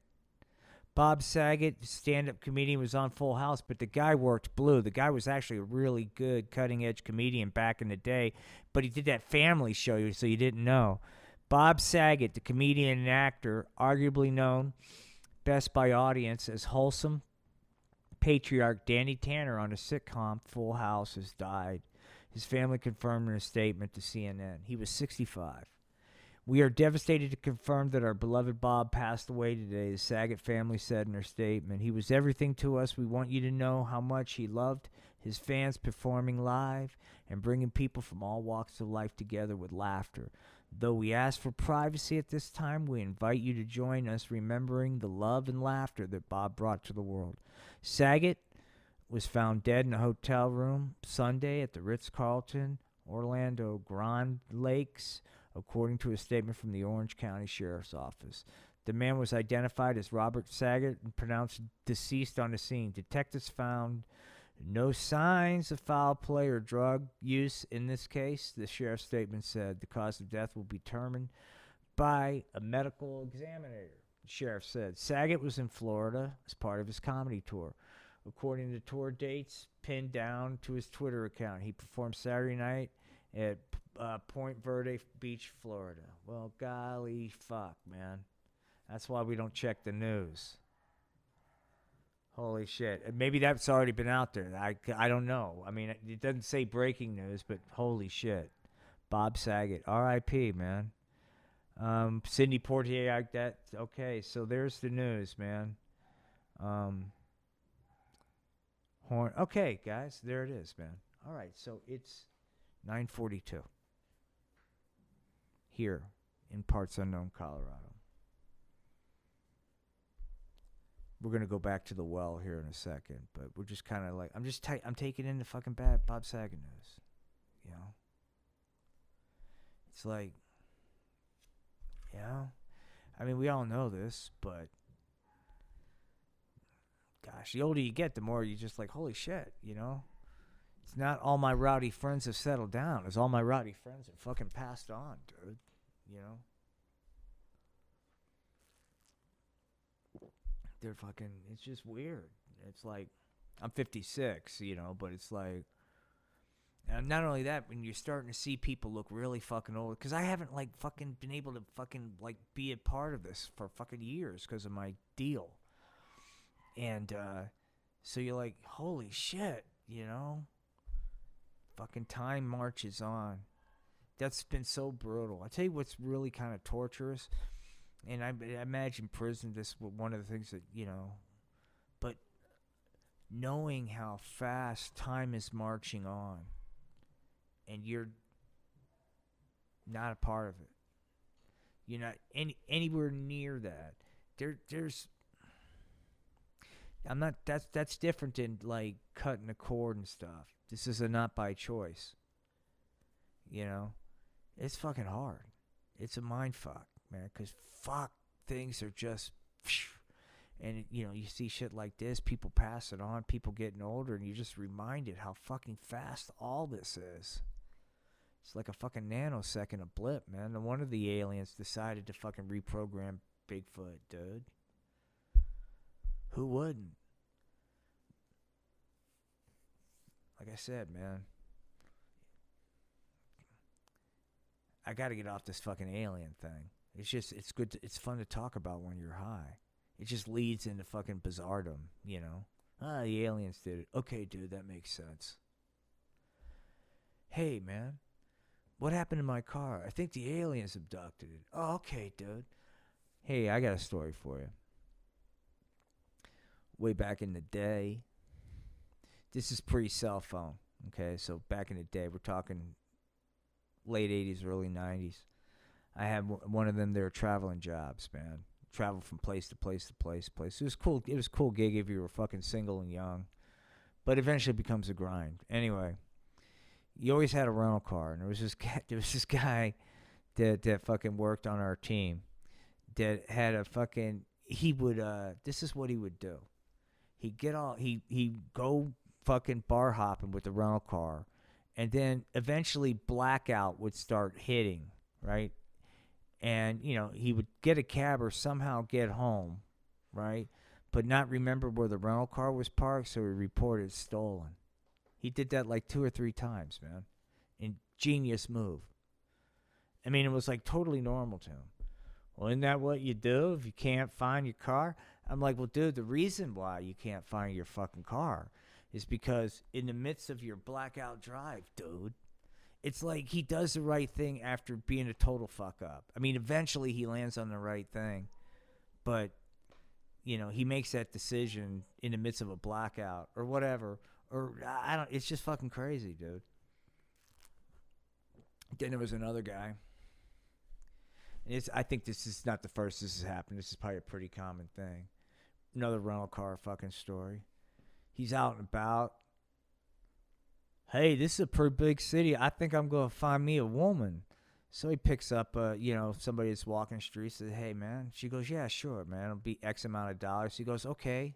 Bob Saget, stand-up comedian, was on Full House, but the guy worked blue. The guy was actually a really good cutting-edge comedian back in the day, but he did that family show, so you didn't know. Bob Saget, the comedian and actor, arguably known best by audience as wholesome patriarch Danny Tanner on the sitcom Full House, has died. His family confirmed in a statement to C N N. He was sixty-five. We are devastated to confirm that our beloved Bob passed away today, the Saget family said in their statement. He was everything to us. We want you to know how much he loved his fans, performing live and bringing people from all walks of life together with laughter. Though we ask for privacy at this time, we invite you to join us, remembering the love and laughter that Bob brought to the world. Saget was found dead in a hotel room Sunday at the Ritz-Carlton, Orlando Grand Lakes, according to a statement from the Orange County Sheriff's Office. The man was identified as Robert Saget and pronounced deceased on the scene. Detectives found no signs of foul play or drug use in this case. The sheriff's statement said the cause of death will be determined by a medical examiner, the sheriff said. Saget was in Florida as part of his comedy tour. According to tour dates pinned down to his Twitter account, he performed Saturday night at Uh, Point Verde Beach, Florida. Well, golly fuck, man. That's why we don't check the news. Holy shit. Maybe that's already been out there. I, I don't know. I mean, it doesn't say breaking news, but holy shit. Bob Saget. R I P, man. Um, Sidney Portier, that, okay, so there's the news, man. Um, horn. Okay, guys, there it is, man. All right, so it's nine forty-two. Here in Parts Unknown, Colorado. We're going to go back to the well here in a second, but we're just kind of like, I'm just, ta- I'm taking in the fucking bad Bob Saget news, you know? It's like, yeah, you know? I mean, we all know this, but gosh, the older you get, the more you're just like, holy shit, you know? It's not all my rowdy friends have settled down. It's all my rowdy friends have fucking passed on, dude. You know? They're fucking, it's just weird. It's like, I'm fifty-six, you know, but it's like, and not only that, when you're starting to see people look really fucking old, because I haven't, like, fucking been able to fucking, like, be a part of this for fucking years because of my deal. And, uh, so you're like, holy shit, you know? Fucking time marches on. That's been so brutal. I tell you what's really kind of torturous And I, I imagine prison, this one of the things that, you know, but knowing how fast time is marching on and you're not a part of it, you're not any, anywhere near that. There, there's, I'm not, that's, that's different than like cutting a cord and stuff. This is a not by choice, you know, it's fucking hard. It's a mind fuck, man, because fuck, things are just, and, you know, you see shit like this, people passing on, people getting older, and you're just reminded how fucking fast all this is. It's like a fucking nanosecond of blip, man. No wonder the aliens decided to fucking reprogram Bigfoot, dude. Who wouldn't? Like I said, man. I got to get off this fucking alien thing. It's just, it's good, to, it's fun to talk about when you're high. It just leads into fucking bizarredom, you know? Ah, the aliens did it. Okay, dude, that makes sense. Hey, man, what happened to my car? I think the aliens abducted it. Oh, okay, dude. Hey, I got a story for you. Way back in the day, this is pre-cell phone, okay? So back in the day, we're talking late eighties, early nineties. I had one of them, they were traveling jobs, man. Travel from place to place to place to place. It was cool. It was a cool gig if you were fucking single and young. But eventually it becomes a grind. Anyway, you always had a rental car. And there was this guy, there was this guy that, that fucking worked on our team that had a fucking, he would, uh, this is what he would do. He'd get all, he, he'd go fucking bar hopping with the rental car. And then eventually blackout would start hitting, right? And, you know, he would get a cab or somehow get home, right? But not remember where the rental car was parked, so he reported stolen. He did that like two or three times, man. Ingenious move. I mean, it was like totally normal to him. Well, isn't that what you do if you can't find your car? I'm like, well, dude, the reason why you can't find your fucking car is because in the midst of your blackout drive, dude, it's like he does the right thing after being a total fuck up. I mean, eventually he lands on the right thing, but, you know, he makes that decision in the midst of a blackout or whatever, or I don't, it's just fucking crazy, dude. Then there was another guy. And it's, I think this is not the first this has happened. This is probably a pretty common thing. Another rental car fucking story. He's out and about. Hey, this is a pretty big city. I think I'm going to find me a woman. So he picks up, uh, you know, somebody that's walking the street. Says, hey, man. She goes, yeah, sure, man. It'll be X amount of dollars. He goes, okay.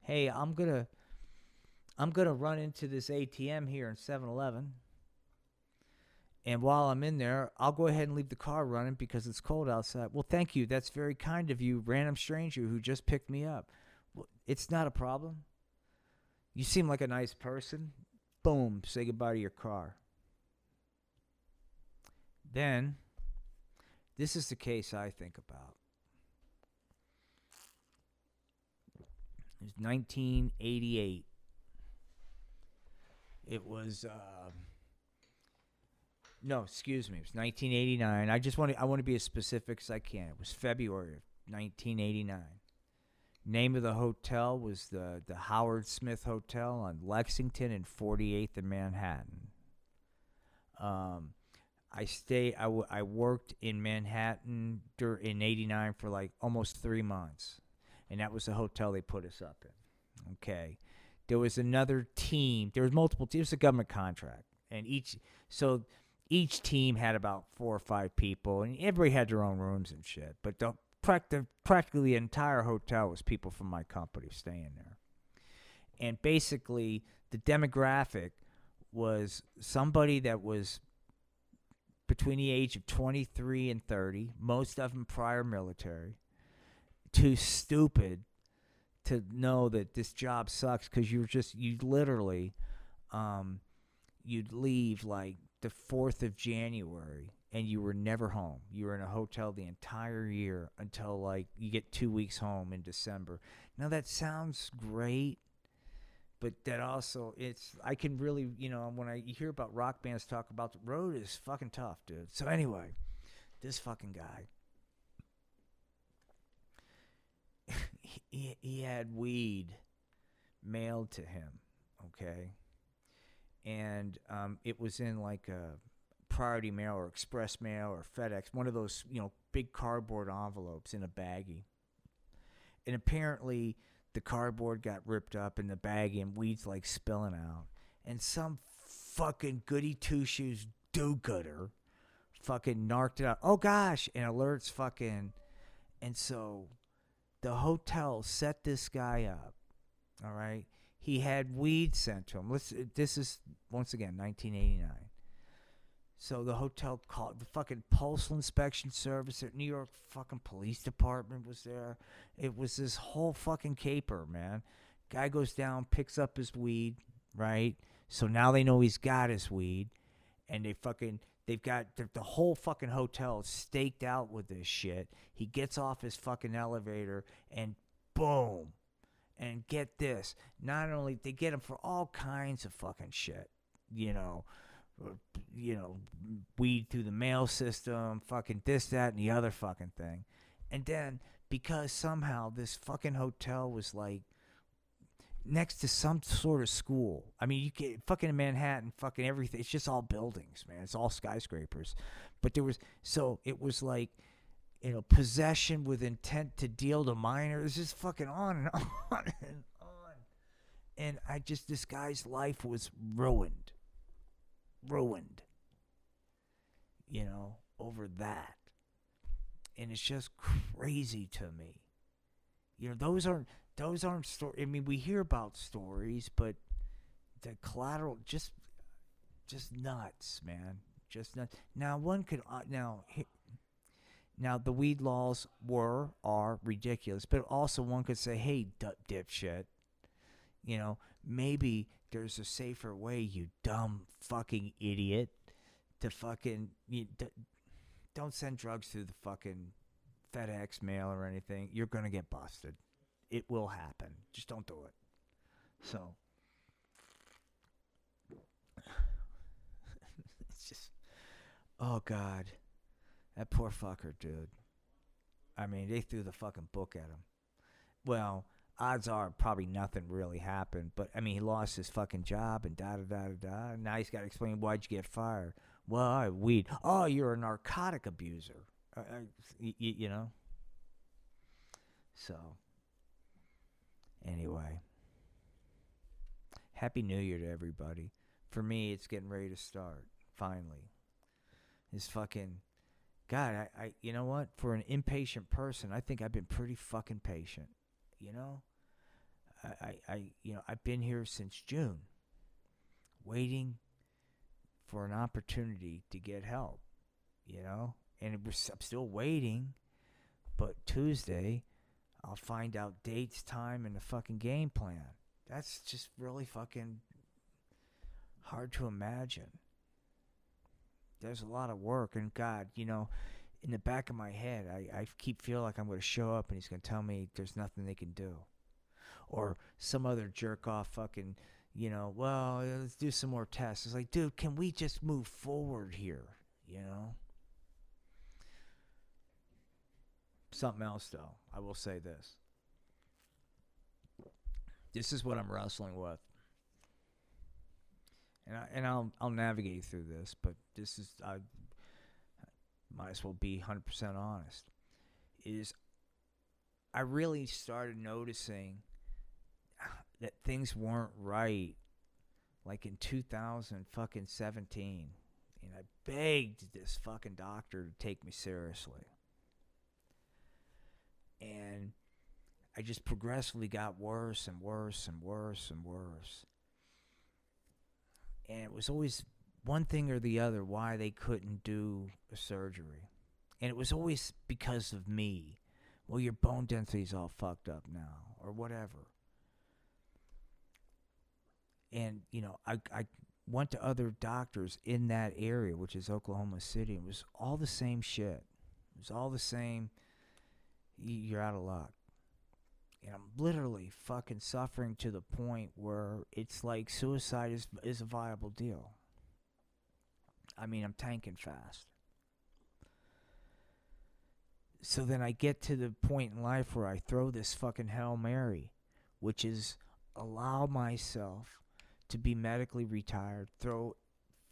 Hey, I'm going to I'm gonna run into this A T M here in seven eleven. And while I'm in there, I'll go ahead and leave the car running because it's cold outside. Well, thank you. That's very kind of you, random stranger who just picked me up. Well, it's not a problem. You seem like a nice person. Boom, say goodbye to your car. Then, this is the case I think about. It was nineteen eighty-eight. It was, uh, no, excuse me, it was nineteen eighty-nine. I just want to, I want to be as specific as I can. It was February of nineteen eighty-nine. Name of the hotel was the, the Howard Smith Hotel on Lexington and forty-eighth in Manhattan. Um, I stayed, I, w- I worked in Manhattan dur- in eighty-nine for like almost three months. And that was the hotel they put us up in. Okay. There was another team. There was multiple teams. It was a government contract. And each, so each team had about four or five people. And everybody had their own rooms and shit. But the practically the entire hotel was people from my company staying there. And basically, the demographic was somebody that was between the age of twenty-three and thirty, most of them prior military, too stupid to know that this job sucks because you're just, you literally, um, you'd leave like the fourth of January. And you were never home. You were in a hotel the entire year until, like, you get two weeks home in December. Now, that sounds great, but that also, it's, I can really, you know, when I you hear about rock bands talk about the road is fucking tough, dude. So, anyway, this fucking guy he, he had weed mailed to him, okay? And um, it was in like a priority mail or express mail or FedEx, one of those, you know, big cardboard envelopes in a baggie. And apparently the cardboard got ripped up in the baggie and weed's like spilling out. And some fucking goody two-shoes do-gooder fucking narked it out. Oh, gosh. And alerts fucking. And so the hotel set this guy up. All right. He had weed sent to him. Let's, this is, once again, nineteen eighty-nine. So the hotel called the fucking Postal Inspection Service. The New York fucking Police Department was there. It was this whole fucking caper, man. Guy goes down, picks up his weed, right? So now they know he's got his weed. And they fucking, they've got the whole fucking hotel staked out with this shit. He gets off his fucking elevator and boom. And get this, not only, they get him for all kinds of fucking shit, you know, you know, weed through the mail system, fucking this, that, and the other fucking thing. And then, because somehow this fucking hotel was like next to some sort of school. I mean, you get fucking Manhattan, fucking everything. It's just all buildings, man. It's all skyscrapers. But there was, so it was like, you know, possession with intent to deal to minors, just fucking on and on and on. And I just, this guy's life was ruined. Ruined. You know, over that. And it's just crazy to me. You know, those aren't, those aren't stories. I mean, we hear about stories, but the collateral, just, just nuts, man. Just nuts. Now, one could, uh, now, hit, Now, the weed laws were, are ridiculous, but also one could say, hey, d- dipshit, you know, maybe there's a safer way, you dumb fucking idiot, to fucking, you, d- don't send drugs through the fucking FedEx mail or anything. You're going to get busted. It will happen. Just don't do it. So, it's just, oh, God. That poor fucker, dude. I mean, they threw the fucking book at him. Well, odds are probably nothing really happened. But, I mean, he lost his fucking job and da-da-da-da-da. And now he's got to explain why'd you get fired. Well, I have weed. Oh, you're a narcotic abuser. Uh, uh, you, you know? So, anyway. Happy New Year to everybody. For me, it's getting ready to start. Finally. It's fucking... God, I, I, you know what? For an impatient person, I think I've been pretty fucking patient. You know, I, I, I, you know, I've been here since June, waiting for an opportunity to get help. You know, and it was, I'm still waiting, but Tuesday, I'll find out dates, time, and the fucking game plan. That's just really fucking hard to imagine. There's a lot of work, and God, you know, in the back of my head, I, I keep feeling like I'm going to show up and he's going to tell me there's nothing they can do. Or some other jerk-off fucking, you know, well, let's do some more tests. It's like, dude, can we just move forward here, you know? Something else, though. I will say this. This is what I'm wrestling with. And, I, and I'll I'll navigate you through this, but this is, I might as well be one hundred percent honest, is I really started noticing that things weren't right, like in two thousand seventeen, and I begged this fucking doctor to take me seriously. And I just progressively got worse and worse and worse and worse. And it was always one thing or the other why they couldn't do a surgery. And it was always because of me. Well, your bone density's all fucked up now, or whatever. And, you know, I, I went to other doctors in that area, which is Oklahoma City, and it was all the same shit. It was all the same, you're out of luck. And I'm literally fucking suffering to the point where it's like suicide is is a viable deal. I mean, I'm tanking fast. So then I get to the point in life where I throw this fucking Hail Mary, which is allow myself to be medically retired, throw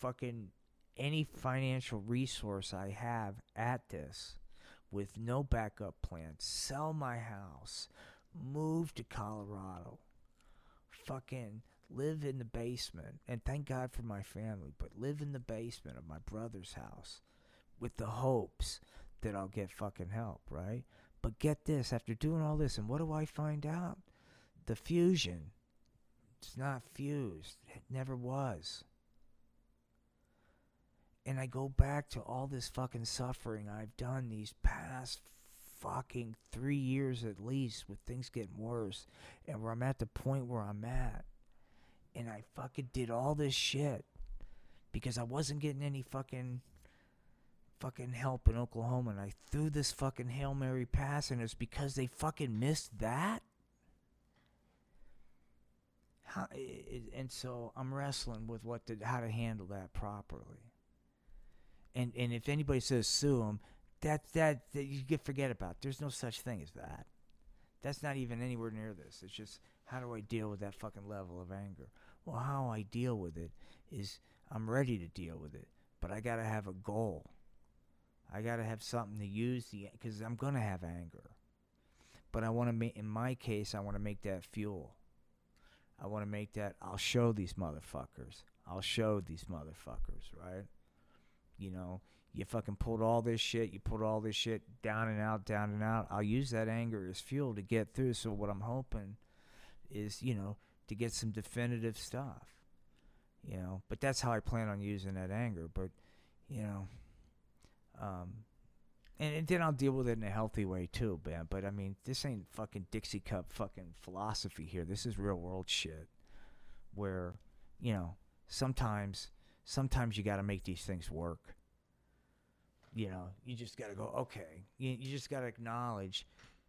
fucking any financial resource I have at this with no backup plan, sell my house, move to Colorado, fucking live in the basement, and thank God for my family, but live in the basement of my brother's house with the hopes that I'll get fucking help, right? But get this, after doing all this, and what do I find out? The fusion, it's not fused. It never was. And I go back to all this fucking suffering I've done these past fucking three years at least, with things getting worse, and where I'm at the point where I'm at. And I fucking did all this shit because I wasn't getting any fucking fucking help in Oklahoma, and I threw this fucking Hail Mary pass, and it's because they fucking missed that? How, and so I'm wrestling with what to, how to handle that properly. And and if anybody says sue them, that, that, that you can forget about it. There's no such thing as that. That's not even anywhere near this. It's just, how do I deal with that fucking level of anger? Well, how I deal with it is I'm ready to deal with it, but I got to have a goal. I got to have something to use the because I'm going to have anger. But I want to make, in my case, I want to make that fuel. I want to make that, I'll show these motherfuckers. I'll show these motherfuckers, right? You know, you fucking pulled all this shit, you pulled all this shit down and out, down and out. I'll use that anger as fuel to get through. So what I'm hoping is, you know, to get some definitive stuff, you know. But that's how I plan on using that anger. But, you know, um, and, and then I'll deal with it in a healthy way too, man. But, I mean, this ain't fucking Dixie Cup fucking philosophy here. This is real world shit where, you know, sometimes... Sometimes you got to make these things work. You know, you just got to go, okay. You, you just got to acknowledge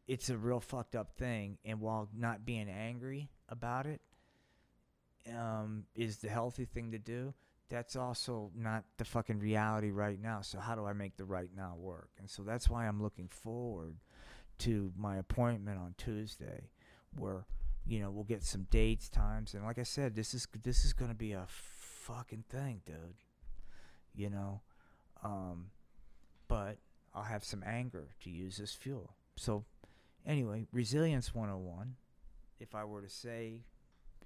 it's a real fucked up thing. And while not being angry about it um, is the healthy thing to do, that's also not the fucking reality right now. So how do I make the right now work? And so that's why I'm looking forward to my appointment on Tuesday where, you know, we'll get some dates, times. And like I said, this is this is going to be a fucking thing, dude, you know, um, but I'll have some anger to use as fuel. So anyway, Resilience one oh one, if I were to say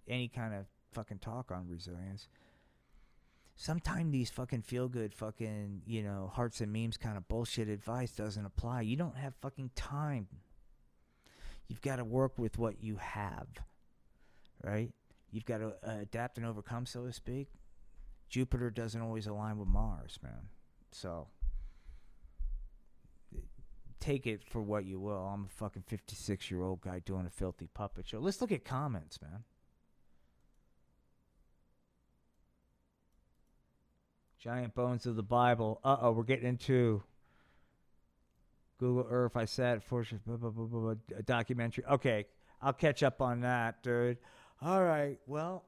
any kind of fucking talk on resilience, sometimes these fucking feel-good fucking, you know, hearts and memes kind of bullshit advice doesn't apply. You don't have fucking time. You've got to work with what you have, right? You've got to uh, adapt and overcome, so to speak. Jupiter doesn't always align with Mars, man. So, take it for what you will. I'm a fucking fifty-six-year-old guy doing a filthy puppet show. Let's look at comments, man. Giant Bones of the Bible. Uh-oh, we're getting into Google Earth. I said, fortune, blah, blah, blah, blah, a documentary. Okay, I'll catch up on that, dude. All right, well...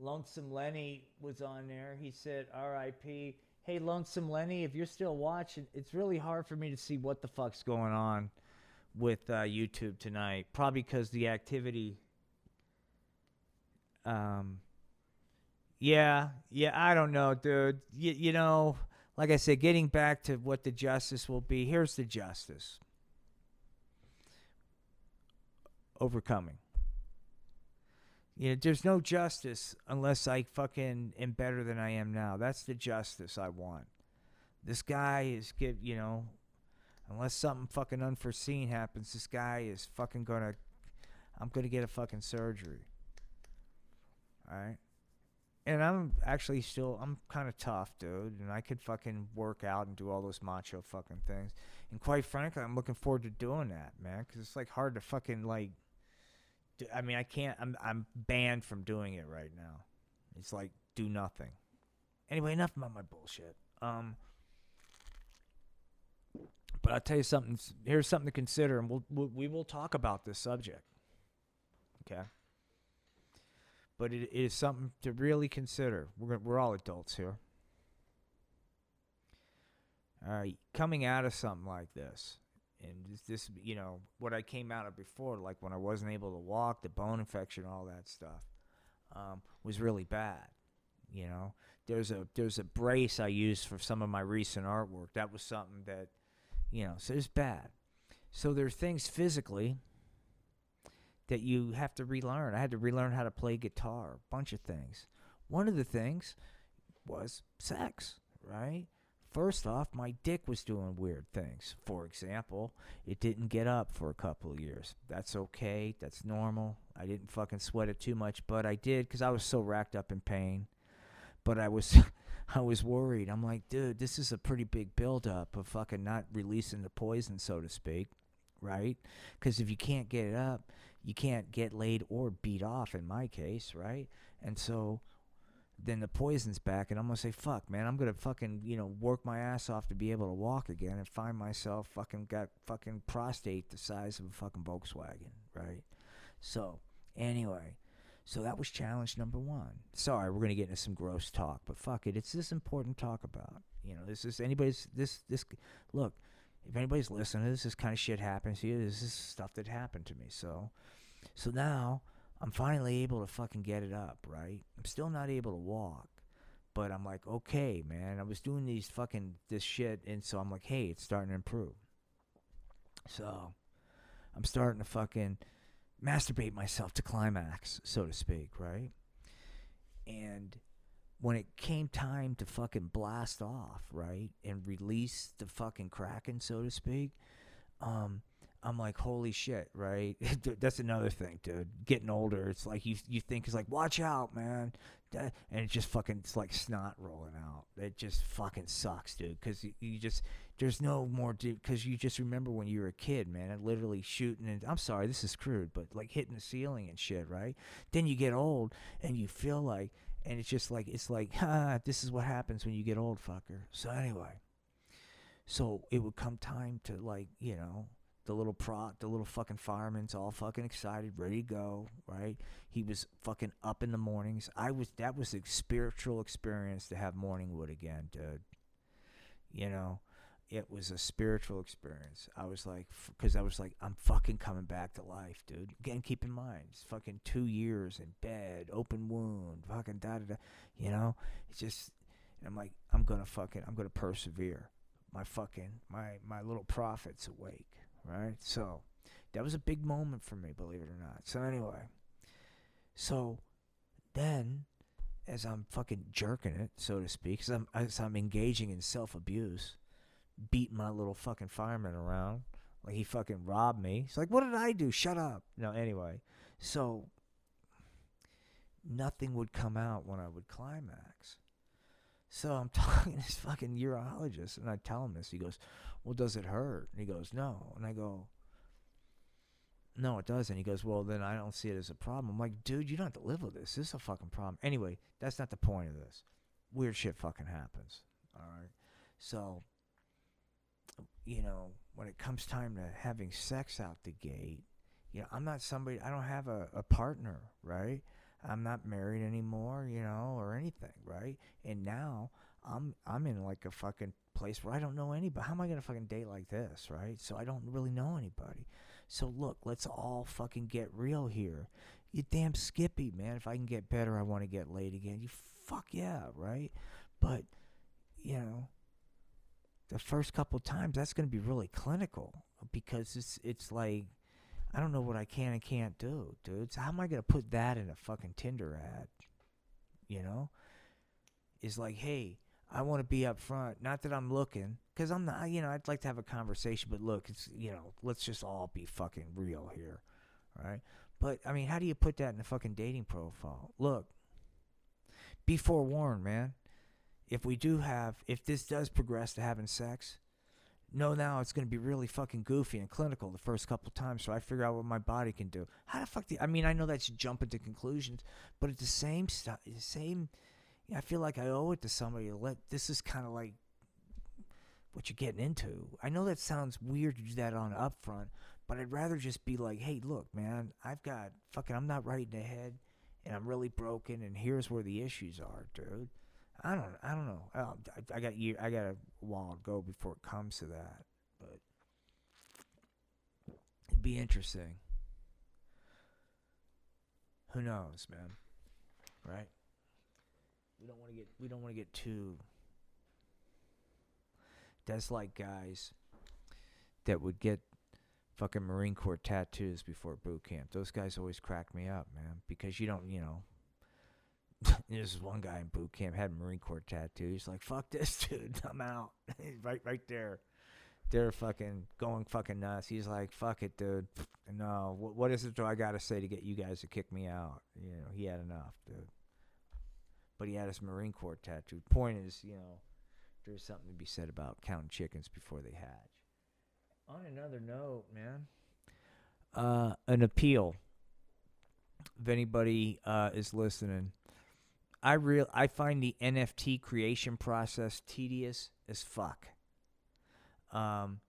Lonesome Lenny was on there. He said, R I P. Hey, Lonesome Lenny, if you're still watching, it's really hard for me to see what the fuck's going on with uh, YouTube tonight. Probably because the activity... Um, yeah, yeah, I don't know, dude. Y- you know, like I said, getting back to what the justice will be, here's the justice. Overcoming. You know, there's no justice unless I fucking am better than I am now. That's the justice I want. This guy is, give, you know, unless something fucking unforeseen happens, this guy is fucking gonna, I'm gonna get a fucking surgery. All right? And I'm actually still, I'm kind of tough, dude, and I could fucking work out and do all those macho fucking things. And quite frankly, I'm looking forward to doing that, man, because it's, like, hard to fucking, like, I mean, I can't, I'm I'm banned from doing it right now. It's like, do nothing. Anyway, enough about my bullshit. Um, but I'll tell you something, here's something to consider, and we'll, we will talk about this subject. Okay? But it, it is something to really consider. We're, we're all adults here. uh, coming out of something like this, and this, this, you know, what I came out of before, like when I wasn't able to walk, the bone infection, all that stuff, um, was really bad. You know, there's a there's a brace I used for some of my recent artwork. That was something that, you know, so it's bad. So there's things physically that you have to relearn. I had to relearn how to play guitar, a bunch of things. One of the things was sex, right? First off, my dick was doing weird things. For example, it didn't get up for a couple of years. That's okay. That's normal. I didn't fucking sweat it too much, but I did because I was so racked up in pain. But I was I was worried. I'm like, dude, this is a pretty big buildup of fucking not releasing the poison, so to speak, right? Because if you can't get it up, you can't get laid or beat off in my case, right? And so then the poison's back, and I'm going to say, fuck, man, I'm going to fucking, you know, work my ass off to be able to walk again and find myself fucking got fucking prostate the size of a fucking Volkswagen, right? So anyway, so that was challenge number one. Sorry, we're going to get into some gross talk, but fuck it. It's this important to talk about. You know, this is anybody's, this, this, look, if anybody's listening to this, this kind of shit happens to you. This is stuff that happened to me. So, so now I'm finally able to fucking get it up, right? I'm still not able to walk, but I'm like, okay, man, I was doing these fucking, this shit, and so I'm like, hey, it's starting to improve. So I'm starting to fucking masturbate myself to climax, so to speak, right? And when it came time to fucking blast off, right, and release the fucking Kraken, so to speak, um, I'm like, holy shit, right? That's another thing, dude. Getting older, it's like you you think it's like, watch out, man, and it just fucking, it's like snot rolling out. It just fucking sucks, dude, because you, you just, there's no more, dude, because you just remember when you were a kid, man, and literally shooting, and I'm sorry, this is crude, but like hitting the ceiling and shit, right? Then you get old and you feel like, and it's just like, it's like, ah, this is what happens when you get old, fucker. So anyway, so it would come time to, like, you know, the little prop, the little fucking fireman's all fucking excited, ready to go, right? He was fucking up in the mornings. I was, that was a spiritual experience to have morning wood again, dude. You know, it was a spiritual experience. I was like, because I was like, I'm fucking coming back to life, dude. Again, keep in mind, it's fucking two years in bed, open wound, fucking da da da. You know, it's just, and I'm like, I'm gonna fucking, I'm gonna persevere. My fucking, my my little prophet's awake. Right, so that was a big moment for me, believe it or not. So anyway, so then as I'm fucking jerking it, so to speak, as I'm, as I'm engaging in self-abuse, beating my little fucking fireman around like he fucking robbed me. He's like, what did I do? Shut up. No, anyway, so nothing would come out when I would climax. So I'm talking to this fucking urologist, and I tell him this. He goes, well, does it hurt? And he goes, no. And I go, no, it doesn't. He goes, well, then I don't see it as a problem. I'm like, dude, you don't have to live with this. This is a fucking problem. Anyway, that's not the point of this. Weird shit fucking happens. All right? So, you know, when it comes time to having sex out the gate, you know, I'm not somebody, I don't have a, a partner, right? I'm not married anymore, you know, or anything, right? And now I'm I'm in like a fucking place where I don't know anybody. How am I going to fucking date like this, right? So I don't really know anybody. So look, let's all fucking get real here. You damn Skippy, man. If I can get better, I want to get laid again. You fuck yeah, right? But, you know, the first couple times, that's going to be really clinical because it's it's like, I don't know what I can and can't do, dude. So how am I going to put that in a fucking Tinder ad? You know? It's like, hey, I want to be up front. Not that I'm looking. Because I'm not, you know, I'd like to have a conversation. But look, it's, you know, let's just all be fucking real here. All right? But, I mean, how do you put that in a fucking dating profile? Look, be forewarned, man. If we do have, if this does progress to having sex, no, now it's going to be really fucking goofy and clinical the first couple times, so I figure out what my body can do. How the fuck do you, I mean, I know that's jumping to conclusions, but at the same stuff, the same, you know, I feel like I owe it to somebody to let, this is kind of like what you're getting into. I know that sounds weird to do that on upfront, but I'd rather just be like, hey, look, man, I've got, fucking, I'm not right in the head, and I'm really broken, and here's where the issues are, dude. I don't. I don't know. I, I got year. I got a while to go before it comes to that, but it'd be interesting. Who knows, man? Right? We don't want to get. We don't want to get too. That's like guys that would get fucking Marine Corps tattoos before boot camp. Those guys always crack me up, man, because you don't, you know. There's one guy in boot camp had a Marine Corps tattoo. He's like, "Fuck this, dude, I'm out." right, right there. They're fucking going fucking nuts. He's like, "Fuck it, dude. No, what, what is it do I gotta say to get you guys to kick me out?" You know, he had enough, dude. But he had his Marine Corps tattoo. Point is, you know, there's something to be said about counting chickens before they hatch. On another note, man, uh, an appeal. If anybody uh, is listening. I real I find the N F T creation process tedious as fuck. Um,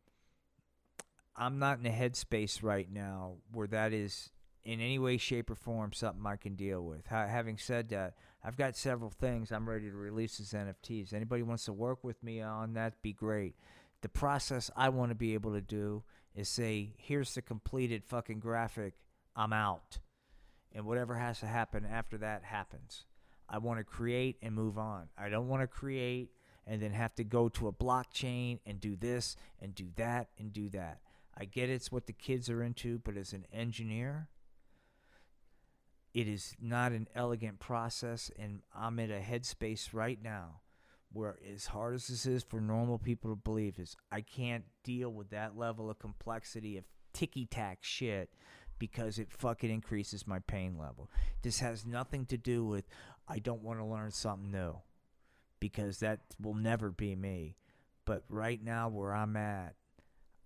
I'm not in a headspace right now where that is in any way, shape, or form something I can deal with. How, having said that, I've got several things I'm ready to release as N F Ts. Anybody wants to work with me on that, be great. The process I want to be able to do is say, here's the completed fucking graphic, I'm out. And whatever has to happen after that happens. I want to create and move on. I don't want to create and then have to go to a blockchain and do this and do that and do that. I get it's what the kids are into, but as an engineer, it is not an elegant process, and I'm in a headspace right now where as hard as this is for normal people to believe is I can't deal with that level of complexity of ticky-tack shit because it fucking increases my pain level. This has nothing to do with I don't want to learn something new because that will never be me. But right now where I'm at,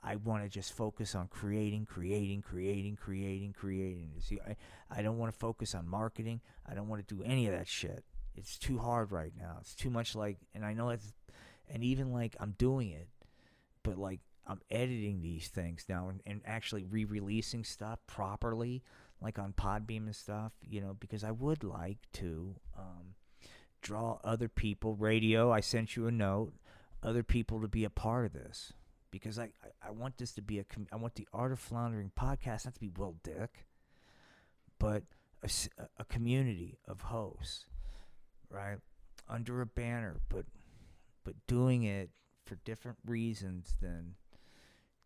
I want to just focus on creating, creating, creating, creating, creating. See, I, I don't want to focus on marketing. I don't want to do any of that shit. It's too hard right now. It's too much like, and I know it's, and even like I'm doing it, but like, I'm editing these things now and, and actually re-releasing stuff properly, like on Podbean and stuff, you know, because I would like to um, draw other people, radio, I sent you a note, other people to be a part of this. Because I, I, I want this to be a, I want the Art of Floundering podcast not to be Will Dick, but a, a community of hosts, right? Under a banner, but but doing it for different reasons than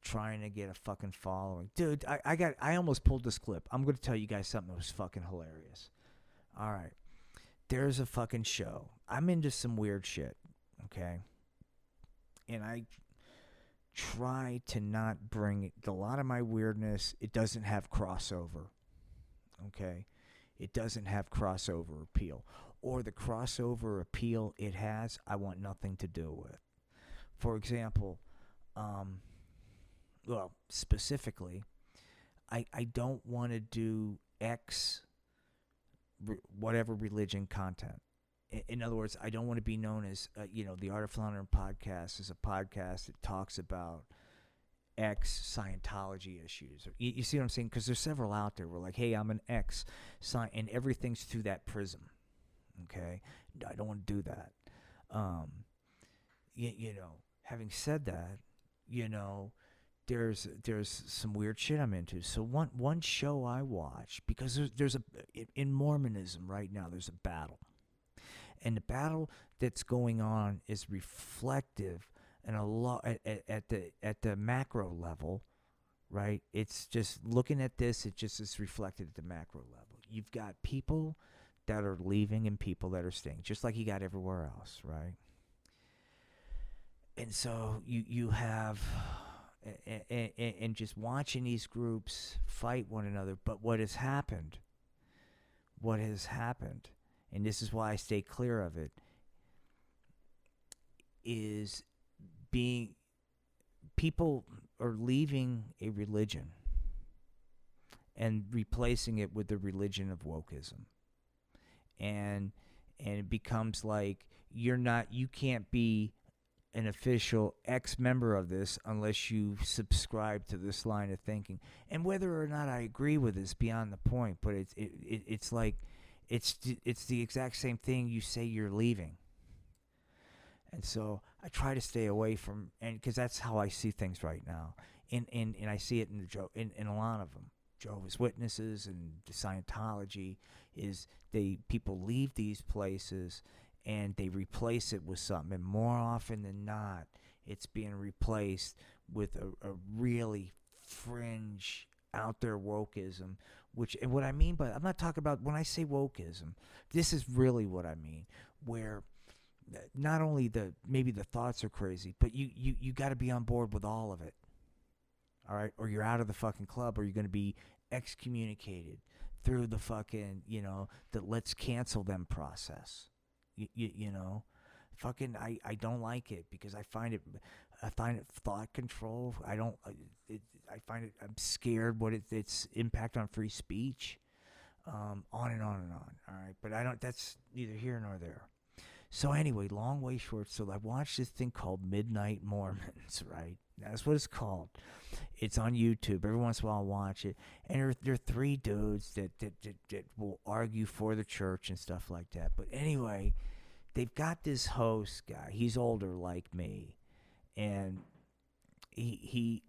trying to get a fucking following. Dude, I, I got I almost pulled this clip. I'm gonna tell you guys something that was fucking hilarious. Alright. There's a fucking show. I'm into some weird shit, okay? And I try to not bring it, a lot of my weirdness, it doesn't have crossover. Okay? It doesn't have crossover appeal. Or the crossover appeal it has, I want nothing to do with. For example, um well, specifically, I, I don't want to do X, re, whatever religion content. In, in other words, I don't want to be known as, uh, you know, the Art of Floundering podcast is a podcast that talks about X Scientology issues. Or, you, you see what I'm saying? Because there's several out there. We're like, hey, I'm an X, sci- and everything's through that prism. Okay? I don't want to do that. Um, you, you know, having said that, you know, There's there's some weird shit I'm into. So one one show I watch, because there's, there's a in Mormonism right now, there's a battle. And the battle that's going on is reflective and a lot at, at the at the macro level, right? It's just looking at this, it just is reflected at the macro level. You've got people that are leaving and people that are staying, just like you got everywhere else, right? And so you you have And, and, and just watching these groups fight one another. But what has happened, what has happened, and this is why I stay clear of it, is being, people are leaving a religion and replacing it with the religion of wokeism. And, and it becomes like, you're not, you can't be an official ex-member of this unless you subscribe to this line of thinking. And whether or not I agree with it's beyond the point, but it's it, it it's like it's it's the exact same thing you say you're leaving. And so I try to stay away from, and because that's how I see things right now. And, and, and I see it in, the jo- in, in a lot of them. Jehovah's Witnesses and Scientology is they people leave these places and they replace it with something. And more often than not, it's being replaced with a, a really fringe out there wokeism, which, and what I mean by, I'm not talking about, when I say wokeism, this is really what I mean, where not only the, maybe the thoughts are crazy, but you, you, you got to be on board with all of it. All right, or you're out of the fucking club, or you're going to be excommunicated through the fucking, you know, the let's cancel them process. You, you, you know, fucking, I, I don't like it because I find it, I find it thought control. I don't, it, I find it, I'm scared what it, its impact on free speech, um, on and on and on. All right, but I don't, that's neither here nor there. So anyway, long way short, so I watched this thing called Midnight Mormons, right? That's what it's called. It's on YouTube. Every once in a while I watch it. And there, there are three dudes that, that, that, that will argue for the church and stuff like that. But anyway, they've got this host guy. He's older like me. And he he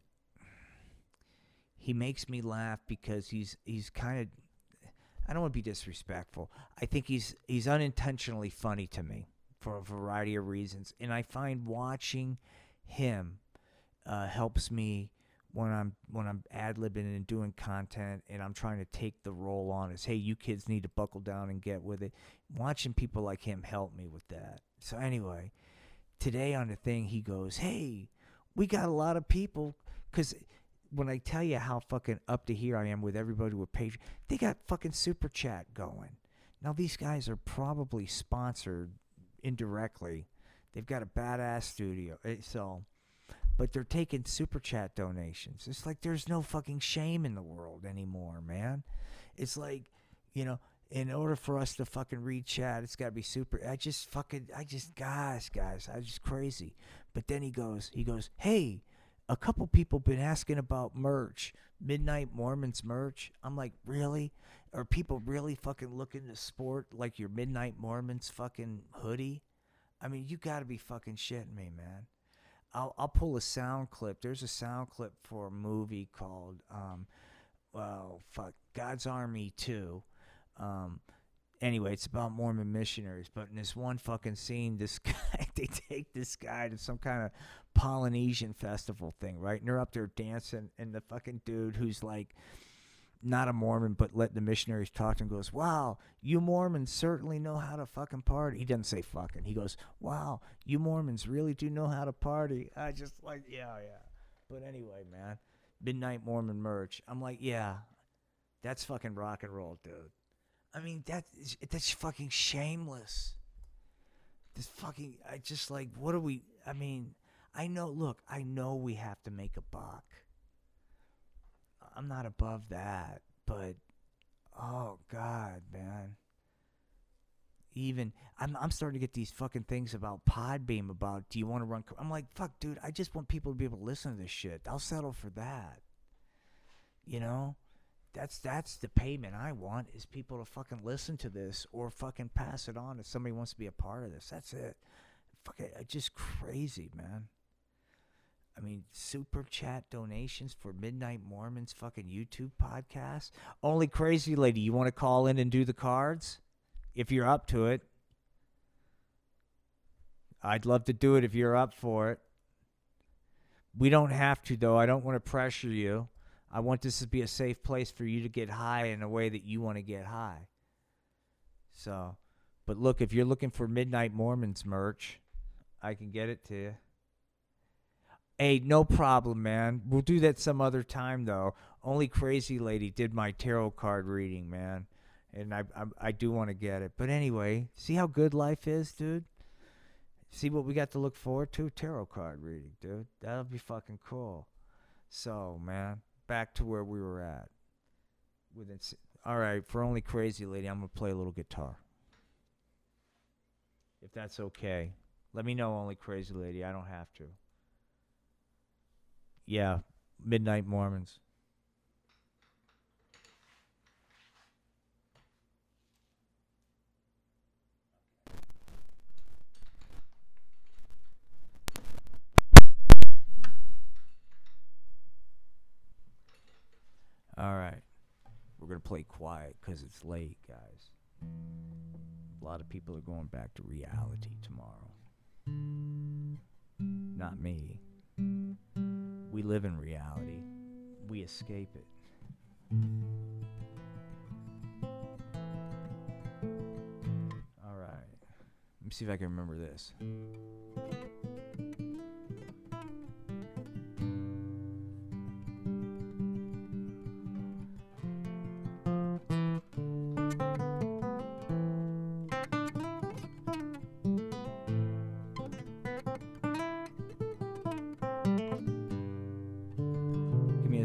he makes me laugh because he's he's kind of, I don't want to be disrespectful. I think he's he's unintentionally funny to me for a variety of reasons. And I find watching him uh, helps me when I'm when I'm ad-libbing and doing content and I'm trying to take the role on as, hey, you kids need to buckle down and get with it. Watching people like him help me with that. So anyway, today on the thing, he goes, hey, we got a lot of people because – when I tell you how fucking up to here I am with everybody with Patreon, they got fucking Super Chat going. Now, these guys are probably sponsored indirectly. They've got a badass studio. So, but they're taking Super Chat donations. It's like there's no fucking shame in the world anymore, man. It's like, you know, in order for us to fucking read chat, it's got to be super. I just fucking, I just, guys, guys, I just crazy. But then he goes, he goes, hey, a couple people been asking about merch, Midnight Mormons merch. I'm like, really? Are people really fucking looking to sport like your Midnight Mormons fucking hoodie? I mean, you got to be fucking shitting me, man. I'll I'll pull a sound clip. There's a sound clip for a movie called, um, well, fuck, God's Army Two. Um, anyway, it's about Mormon missionaries. But in this one fucking scene, this guy, they take this guy to some kind of Polynesian festival thing, right? And they're up there dancing, and the fucking dude who's like not a Mormon but letting the missionaries talk to him goes, wow, you Mormons certainly know how to fucking party. He doesn't say fucking. He goes, wow, you Mormons really do know how to party. I just like, yeah, yeah. But anyway, man, Midnight Mormon merch. I'm like, yeah, that's fucking rock and roll, dude. I mean, that is, that's fucking shameless. This fucking, I just like, what are we, I mean, I know, look, I know we have to make a buck. I'm not above that, but, oh, God, man. Even, I'm I'm starting to get these fucking things about Podbean, about, do you want to run, I'm like, fuck, dude, I just want people to be able to listen to this shit. I'll settle for that, you know? That's that's the payment I want, is people to fucking listen to this or fucking pass it on if somebody wants to be a part of this. That's it. Fuck it. Just crazy, man. I mean, Super Chat donations for Midnight Mormons fucking YouTube podcast. Only crazy lady, you want to call in and do the cards? If you're up to it. I'd love to do it if you're up for it. We don't have to, though. I don't want to pressure you. I want this to be a safe place for you to get high in a way that you want to get high. So, but look, if you're looking for Midnight Mormons merch, I can get it to you. Hey, no problem, man. We'll do that some other time, though. Only crazy lady did my tarot card reading, man. And I I, I do want to get it. But anyway, see how good life is, dude? See what we got to look forward to? Tarot card reading, dude. That'll be fucking cool. So, man. Back to where we were at. With ins- All right, for Only Crazy Lady, I'm going to play a little guitar. If that's okay. Let me know, Only Crazy Lady. I don't have to. Yeah, Midnight Mormons. All right. We're going to play quiet because it's late, guys. A lot of people are going back to reality tomorrow. Not me. We live in reality. We escape it. All right. Let me see if I can remember this.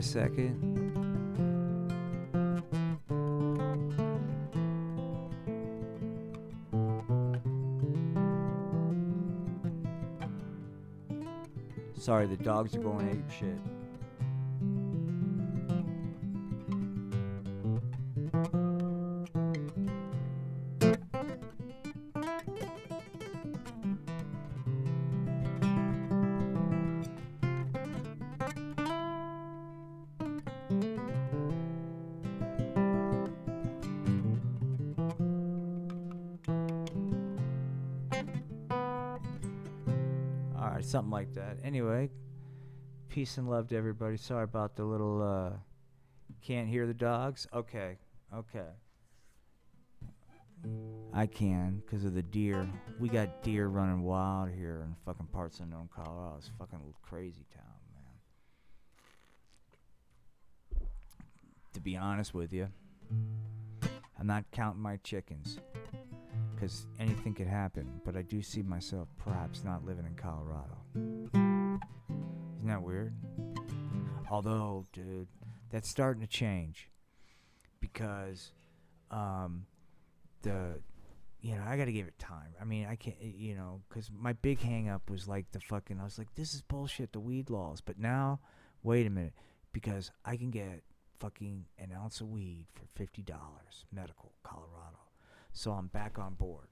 Second. Sorry, the dogs are going ape shit. Something like that. Anyway, peace and love to everybody. Sorry about the little, uh, can't hear the dogs. Okay, okay. I can, because of the deer. We got deer running wild here in fucking Parts Unknown, Colorado. It's fucking crazy town, man. To be honest with you, I'm not counting my chickens. Because anything could happen, but I do see myself perhaps not living in Colorado. Isn't that weird? Although, dude, that's starting to change because um, the you know I got to give it time. I mean, I can't you know because my big hang up was like the fucking I was like this is bullshit, the weed laws. But now, wait a minute, because I can get fucking an ounce of weed for fifty dollars, medical, Colorado. So I'm back on board.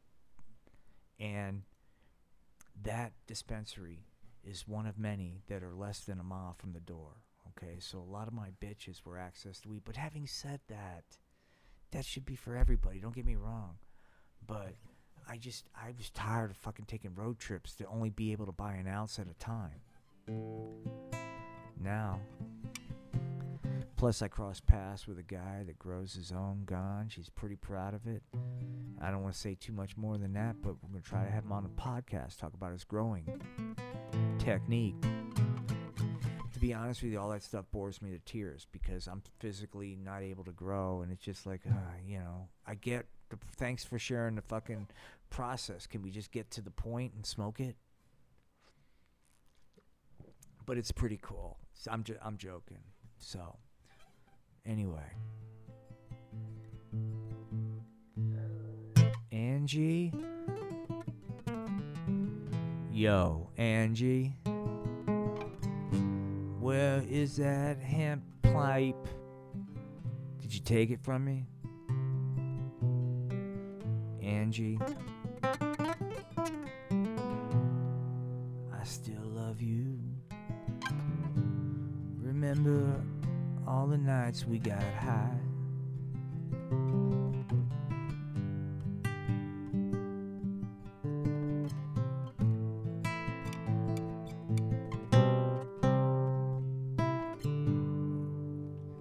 And that dispensary is one of many that are less than a mile from the door. Okay, so a lot of my bitches were accessed to weed. But having said that, that should be for everybody. Don't get me wrong. But I just, I was tired of fucking taking road trips to only be able to buy an ounce at a time. Now, plus I crossed paths with a guy that grows his own gun. She's pretty proud of it. I don't want to say too much more than that, but we're going to try to have him on a podcast, talk about his growing technique. To be honest with you, all that stuff bores me to tears because I'm physically not able to grow, and it's just like, uh, you know, I get the thanks for sharing the fucking process. Can we just get to the point and smoke it? But it's pretty cool. So I'm, jo- I'm joking. So... Anyway, Angie, yo, Angie, where is that hemp pipe? Did you take it from me? Angie, I still love you. Remember all the nights we got high.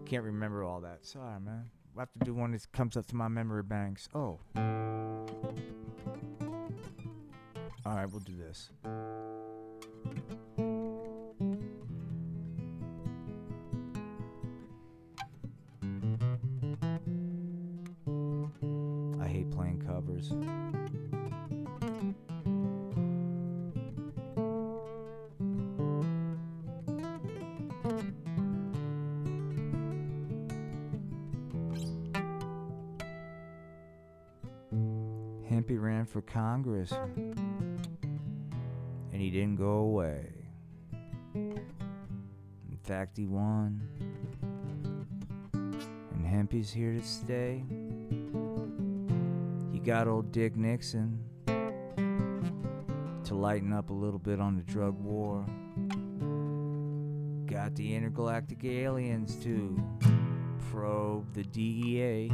Can't remember all that. Sorry, man. We'll have to do one that comes up to my memory banks. Oh. Alright, we'll do this. For Congress, and he didn't go away. In fact, he won, and Hempy's here to stay. He got old Dick Nixon to lighten up a little bit on the drug war. Got the intergalactic aliens too. probe the D E A.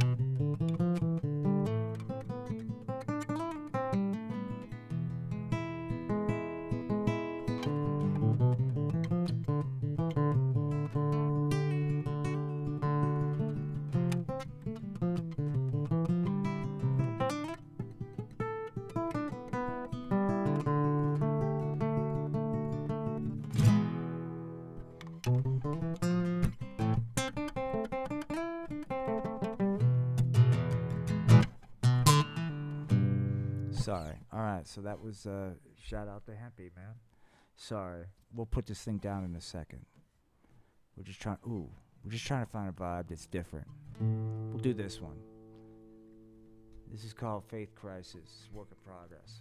Sorry. All right. So that was uh, shout out to Hempy Man. Sorry. We'll put this thing down in a second. We're just trying. Ooh, we're just trying to find a vibe that's different. We'll do this one. This is called Faith Crisis. It's work in progress.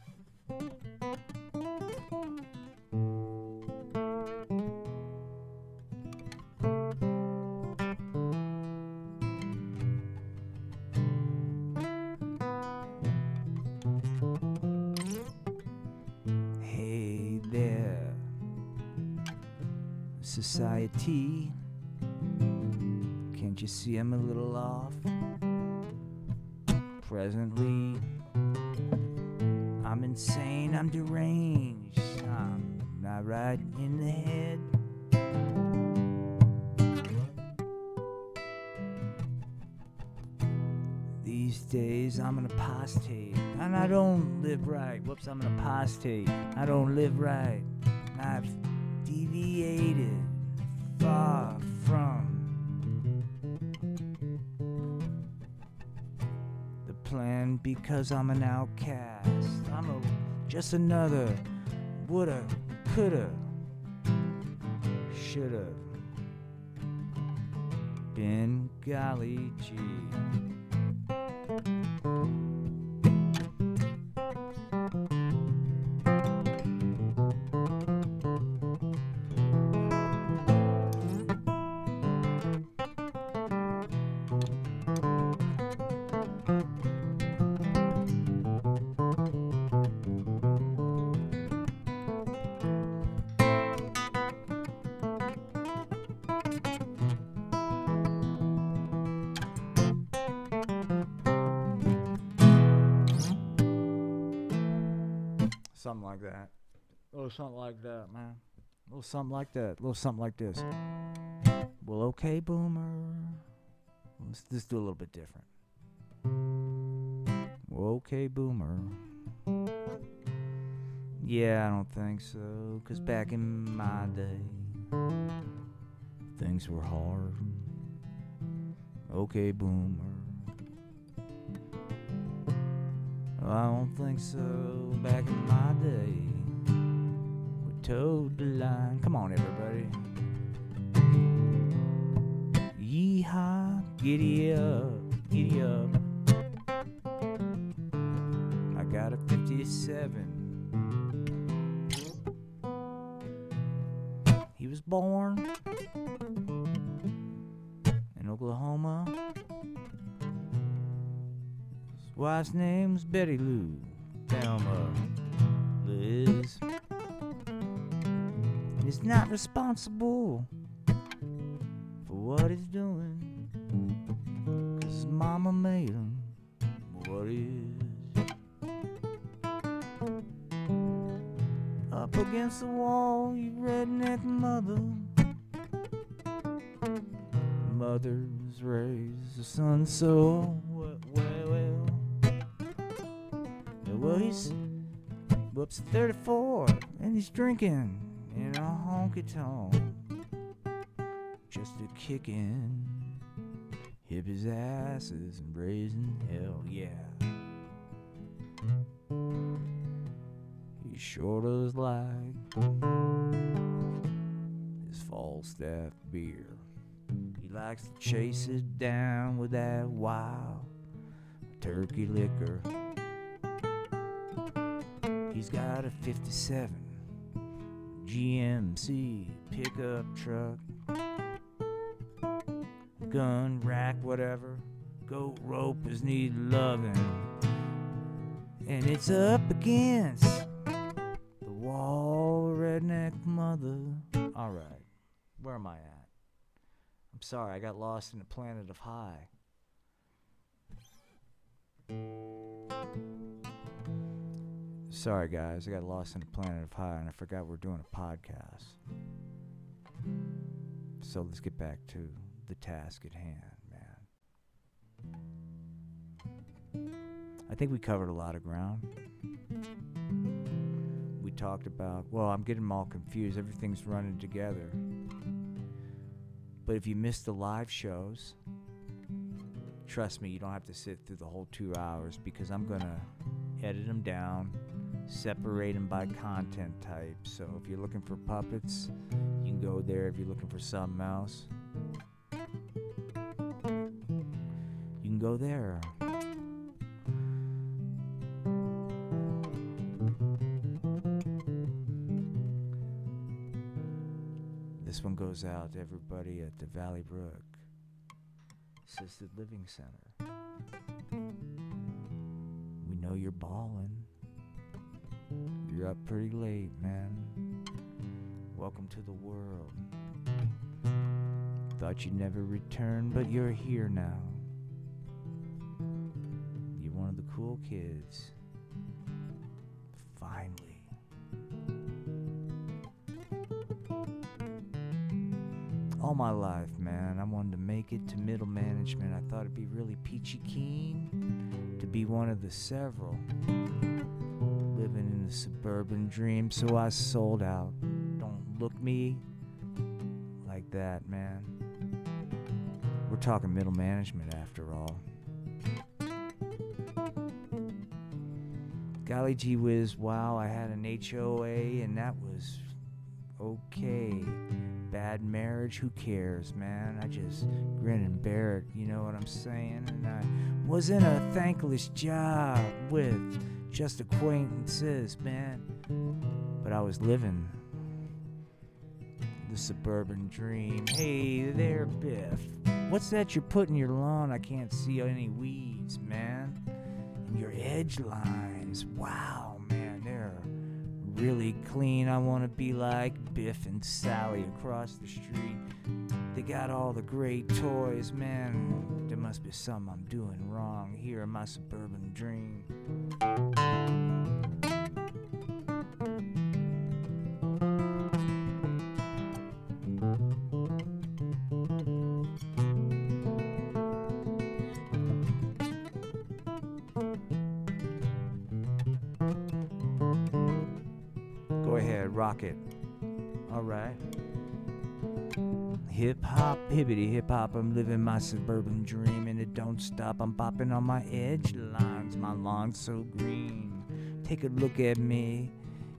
Society, can't you see I'm a little off? Presently, I'm insane, I'm deranged, I'm not right in the head. These days I'm an apostate, and I don't live right. Whoops, I'm an apostate, I don't live right. I've deviated far from the plan because I'm an outcast. I'm a, just another woulda, coulda, shoulda been. Golly gee. Something like that. A little something like that, man. A little something like that. A little something like this. Well, okay, Boomer. Let's just do a little bit different. Well, okay, Boomer. Yeah, I don't think so. Because back in my day, things were hard. Okay, Boomer. I don't think so. Back in my day, we towed the line. Come on, everybody. Yeehaw, giddy up, giddy up. I got a fifty-seven. He was born in Oklahoma. Wife's name's Betty Lou Thelma Liz. He's not responsible for what he's doing, 'cause his mama made him what he is. Up against the wall, you redneck mother. Mothers raise the son so well, he's, whoops, thirty-four, and he's drinking in a honky-tonk just to kick in hippies' asses and raising hell, yeah. He sure does like his Falstaff beer. He likes to chase it down with that wild turkey liquor. He's got a fifty-seven G M C pickup truck, gun rack, whatever. Goat ropers need loving, and it's up against the wall, redneck mother. All right, where am I at? I'm sorry, I got lost in a planet of high. Sorry, guys, I got lost in a planet of high, and I forgot we're doing a podcast. So let's get back to the task at hand, man. I think we covered a lot of ground. We talked about, well, I'm getting them all confused. Everything's running together. But if you missed the live shows, trust me, you don't have to sit through the whole two hours because I'm going to edit them down, separate them by content type. So if you're looking for puppets, you can go there. If you're looking for something else, you can go there. This one goes out to everybody at the Valley Brook Assisted Living Center. We know you're ballin'. You're up pretty late, man. Welcome to the world. Thought you'd never return, but you're here now. You're one of the cool kids. Finally. All my life, man, I wanted to make it to middle management. I thought it'd be really peachy keen to be one of the several living in the suburban dream, so I sold out. Don't look me like that, man. We're talking middle management after all. Golly gee whiz, wow, I had an H O A and that was okay. Bad marriage, who cares, man? I just grin and bear it, you know what I'm saying? And I was in a thankless job with just acquaintances, man. But I was living the suburban dream. Hey there, Biff. What's that you're putting in your lawn? I can't see any weeds, man. And your edge lines, wow, man, they're really clean. I want to be like Biff and Sally across the street. They got all the great toys, man. There must be something I'm doing wrong here in my suburban dream. Rocket. All right. Hip hop, hibbity hip hop. I'm living my suburban dream and it don't stop. I'm bopping on my edge lines. My lawn's so green. Take a look at me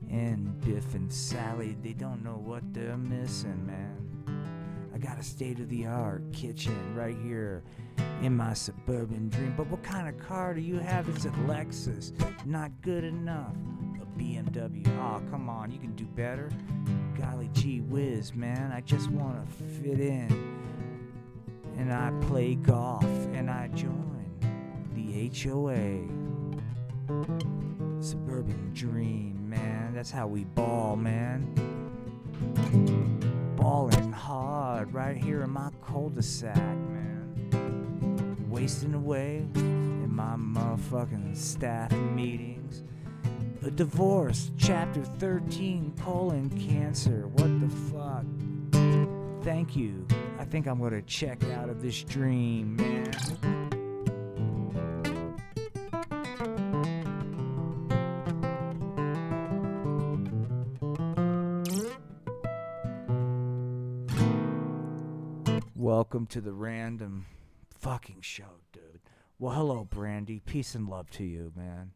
and Biff and Sally. They don't know what they're missing, man. I got a state of the art kitchen right here in my suburban dream. But what kind of car do you have? It's a Lexus. Not good enough. B M W. Aw, oh, come on, you can do better. Golly gee whiz, man, I just want to fit in. And I play golf, and I join the H O A. Suburban dream, man, that's how we ball, man. Ballin' hard right here in my cul-de-sac, man. Wasting away in my motherfucking staff meetings. A divorce, chapter thirteen, colon cancer. What the fuck? Thank you. I think I'm gonna check out of this dream, man. Welcome to the random fucking show, dude. Well, hello, Brandy. Peace and love to you, man.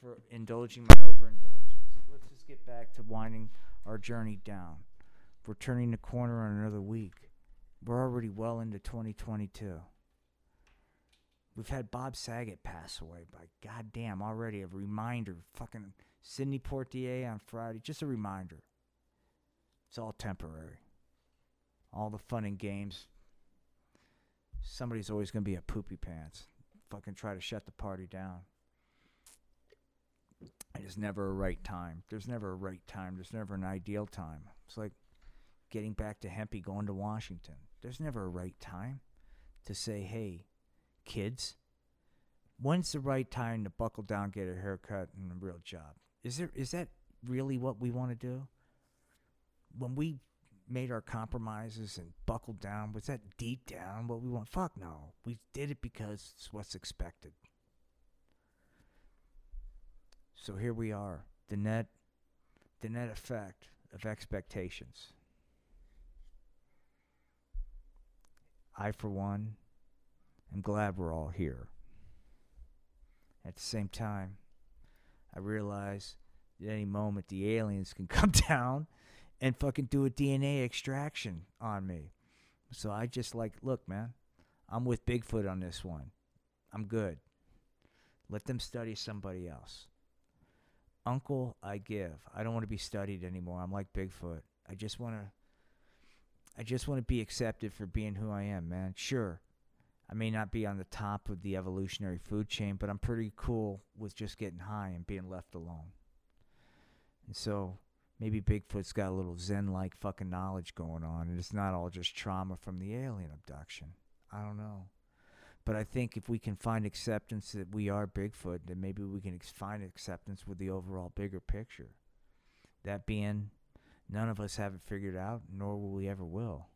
For indulging my overindulgence. Let's just get back to winding our journey down. We're turning the corner on another week. We're already well into twenty twenty-two. We've had Bob Saget pass away by goddamn already. A reminder. Fucking Sidney Portier on Friday. Just a reminder. It's all temporary. all the fun and games. Somebody's always going to be a poopy pants. Fucking try to shut the party down. And there's never a right time. There's never a right time. There's never an ideal time. It's like getting back to Hempy, going to Washington. There's never a right time to say, hey, kids, when's the right time to buckle down, get a haircut, and a real job? Is there is that really what we want to do? When we made our compromises and buckled down, was that deep down what we want? Fuck no. We did it because it's what's expected. So here we are, the net, the net effect of expectations. I, for one, am glad we're all here. At the same time, I realize at any moment the aliens can come down and fucking do a D N A extraction on me. So I just like, look, man, I'm with Bigfoot on this one. I'm good. Let them study somebody else. Uncle, I give. I don't want to be studied anymore. I'm like Bigfoot. I just want to I just want to be accepted for being who I am, man. Sure, I may not be on the top of the evolutionary food chain, but I'm pretty cool with just getting high and being left alone. And so maybe Bigfoot's got a little Zen-like fucking knowledge going on, and it's not all just trauma from the alien abduction. I don't know. But I think if we can find acceptance that we are Bigfoot, then maybe we can ex- find acceptance with the overall bigger picture. That being, none of us have it figured out, nor will we ever will.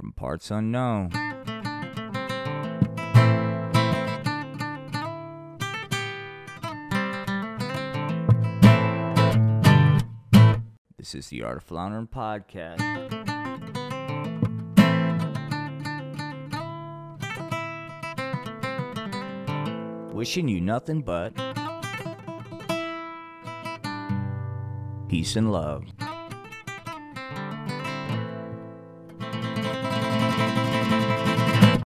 From Parts Unknown. This is the Art of Floundering podcast. Wishing you nothing but peace and love.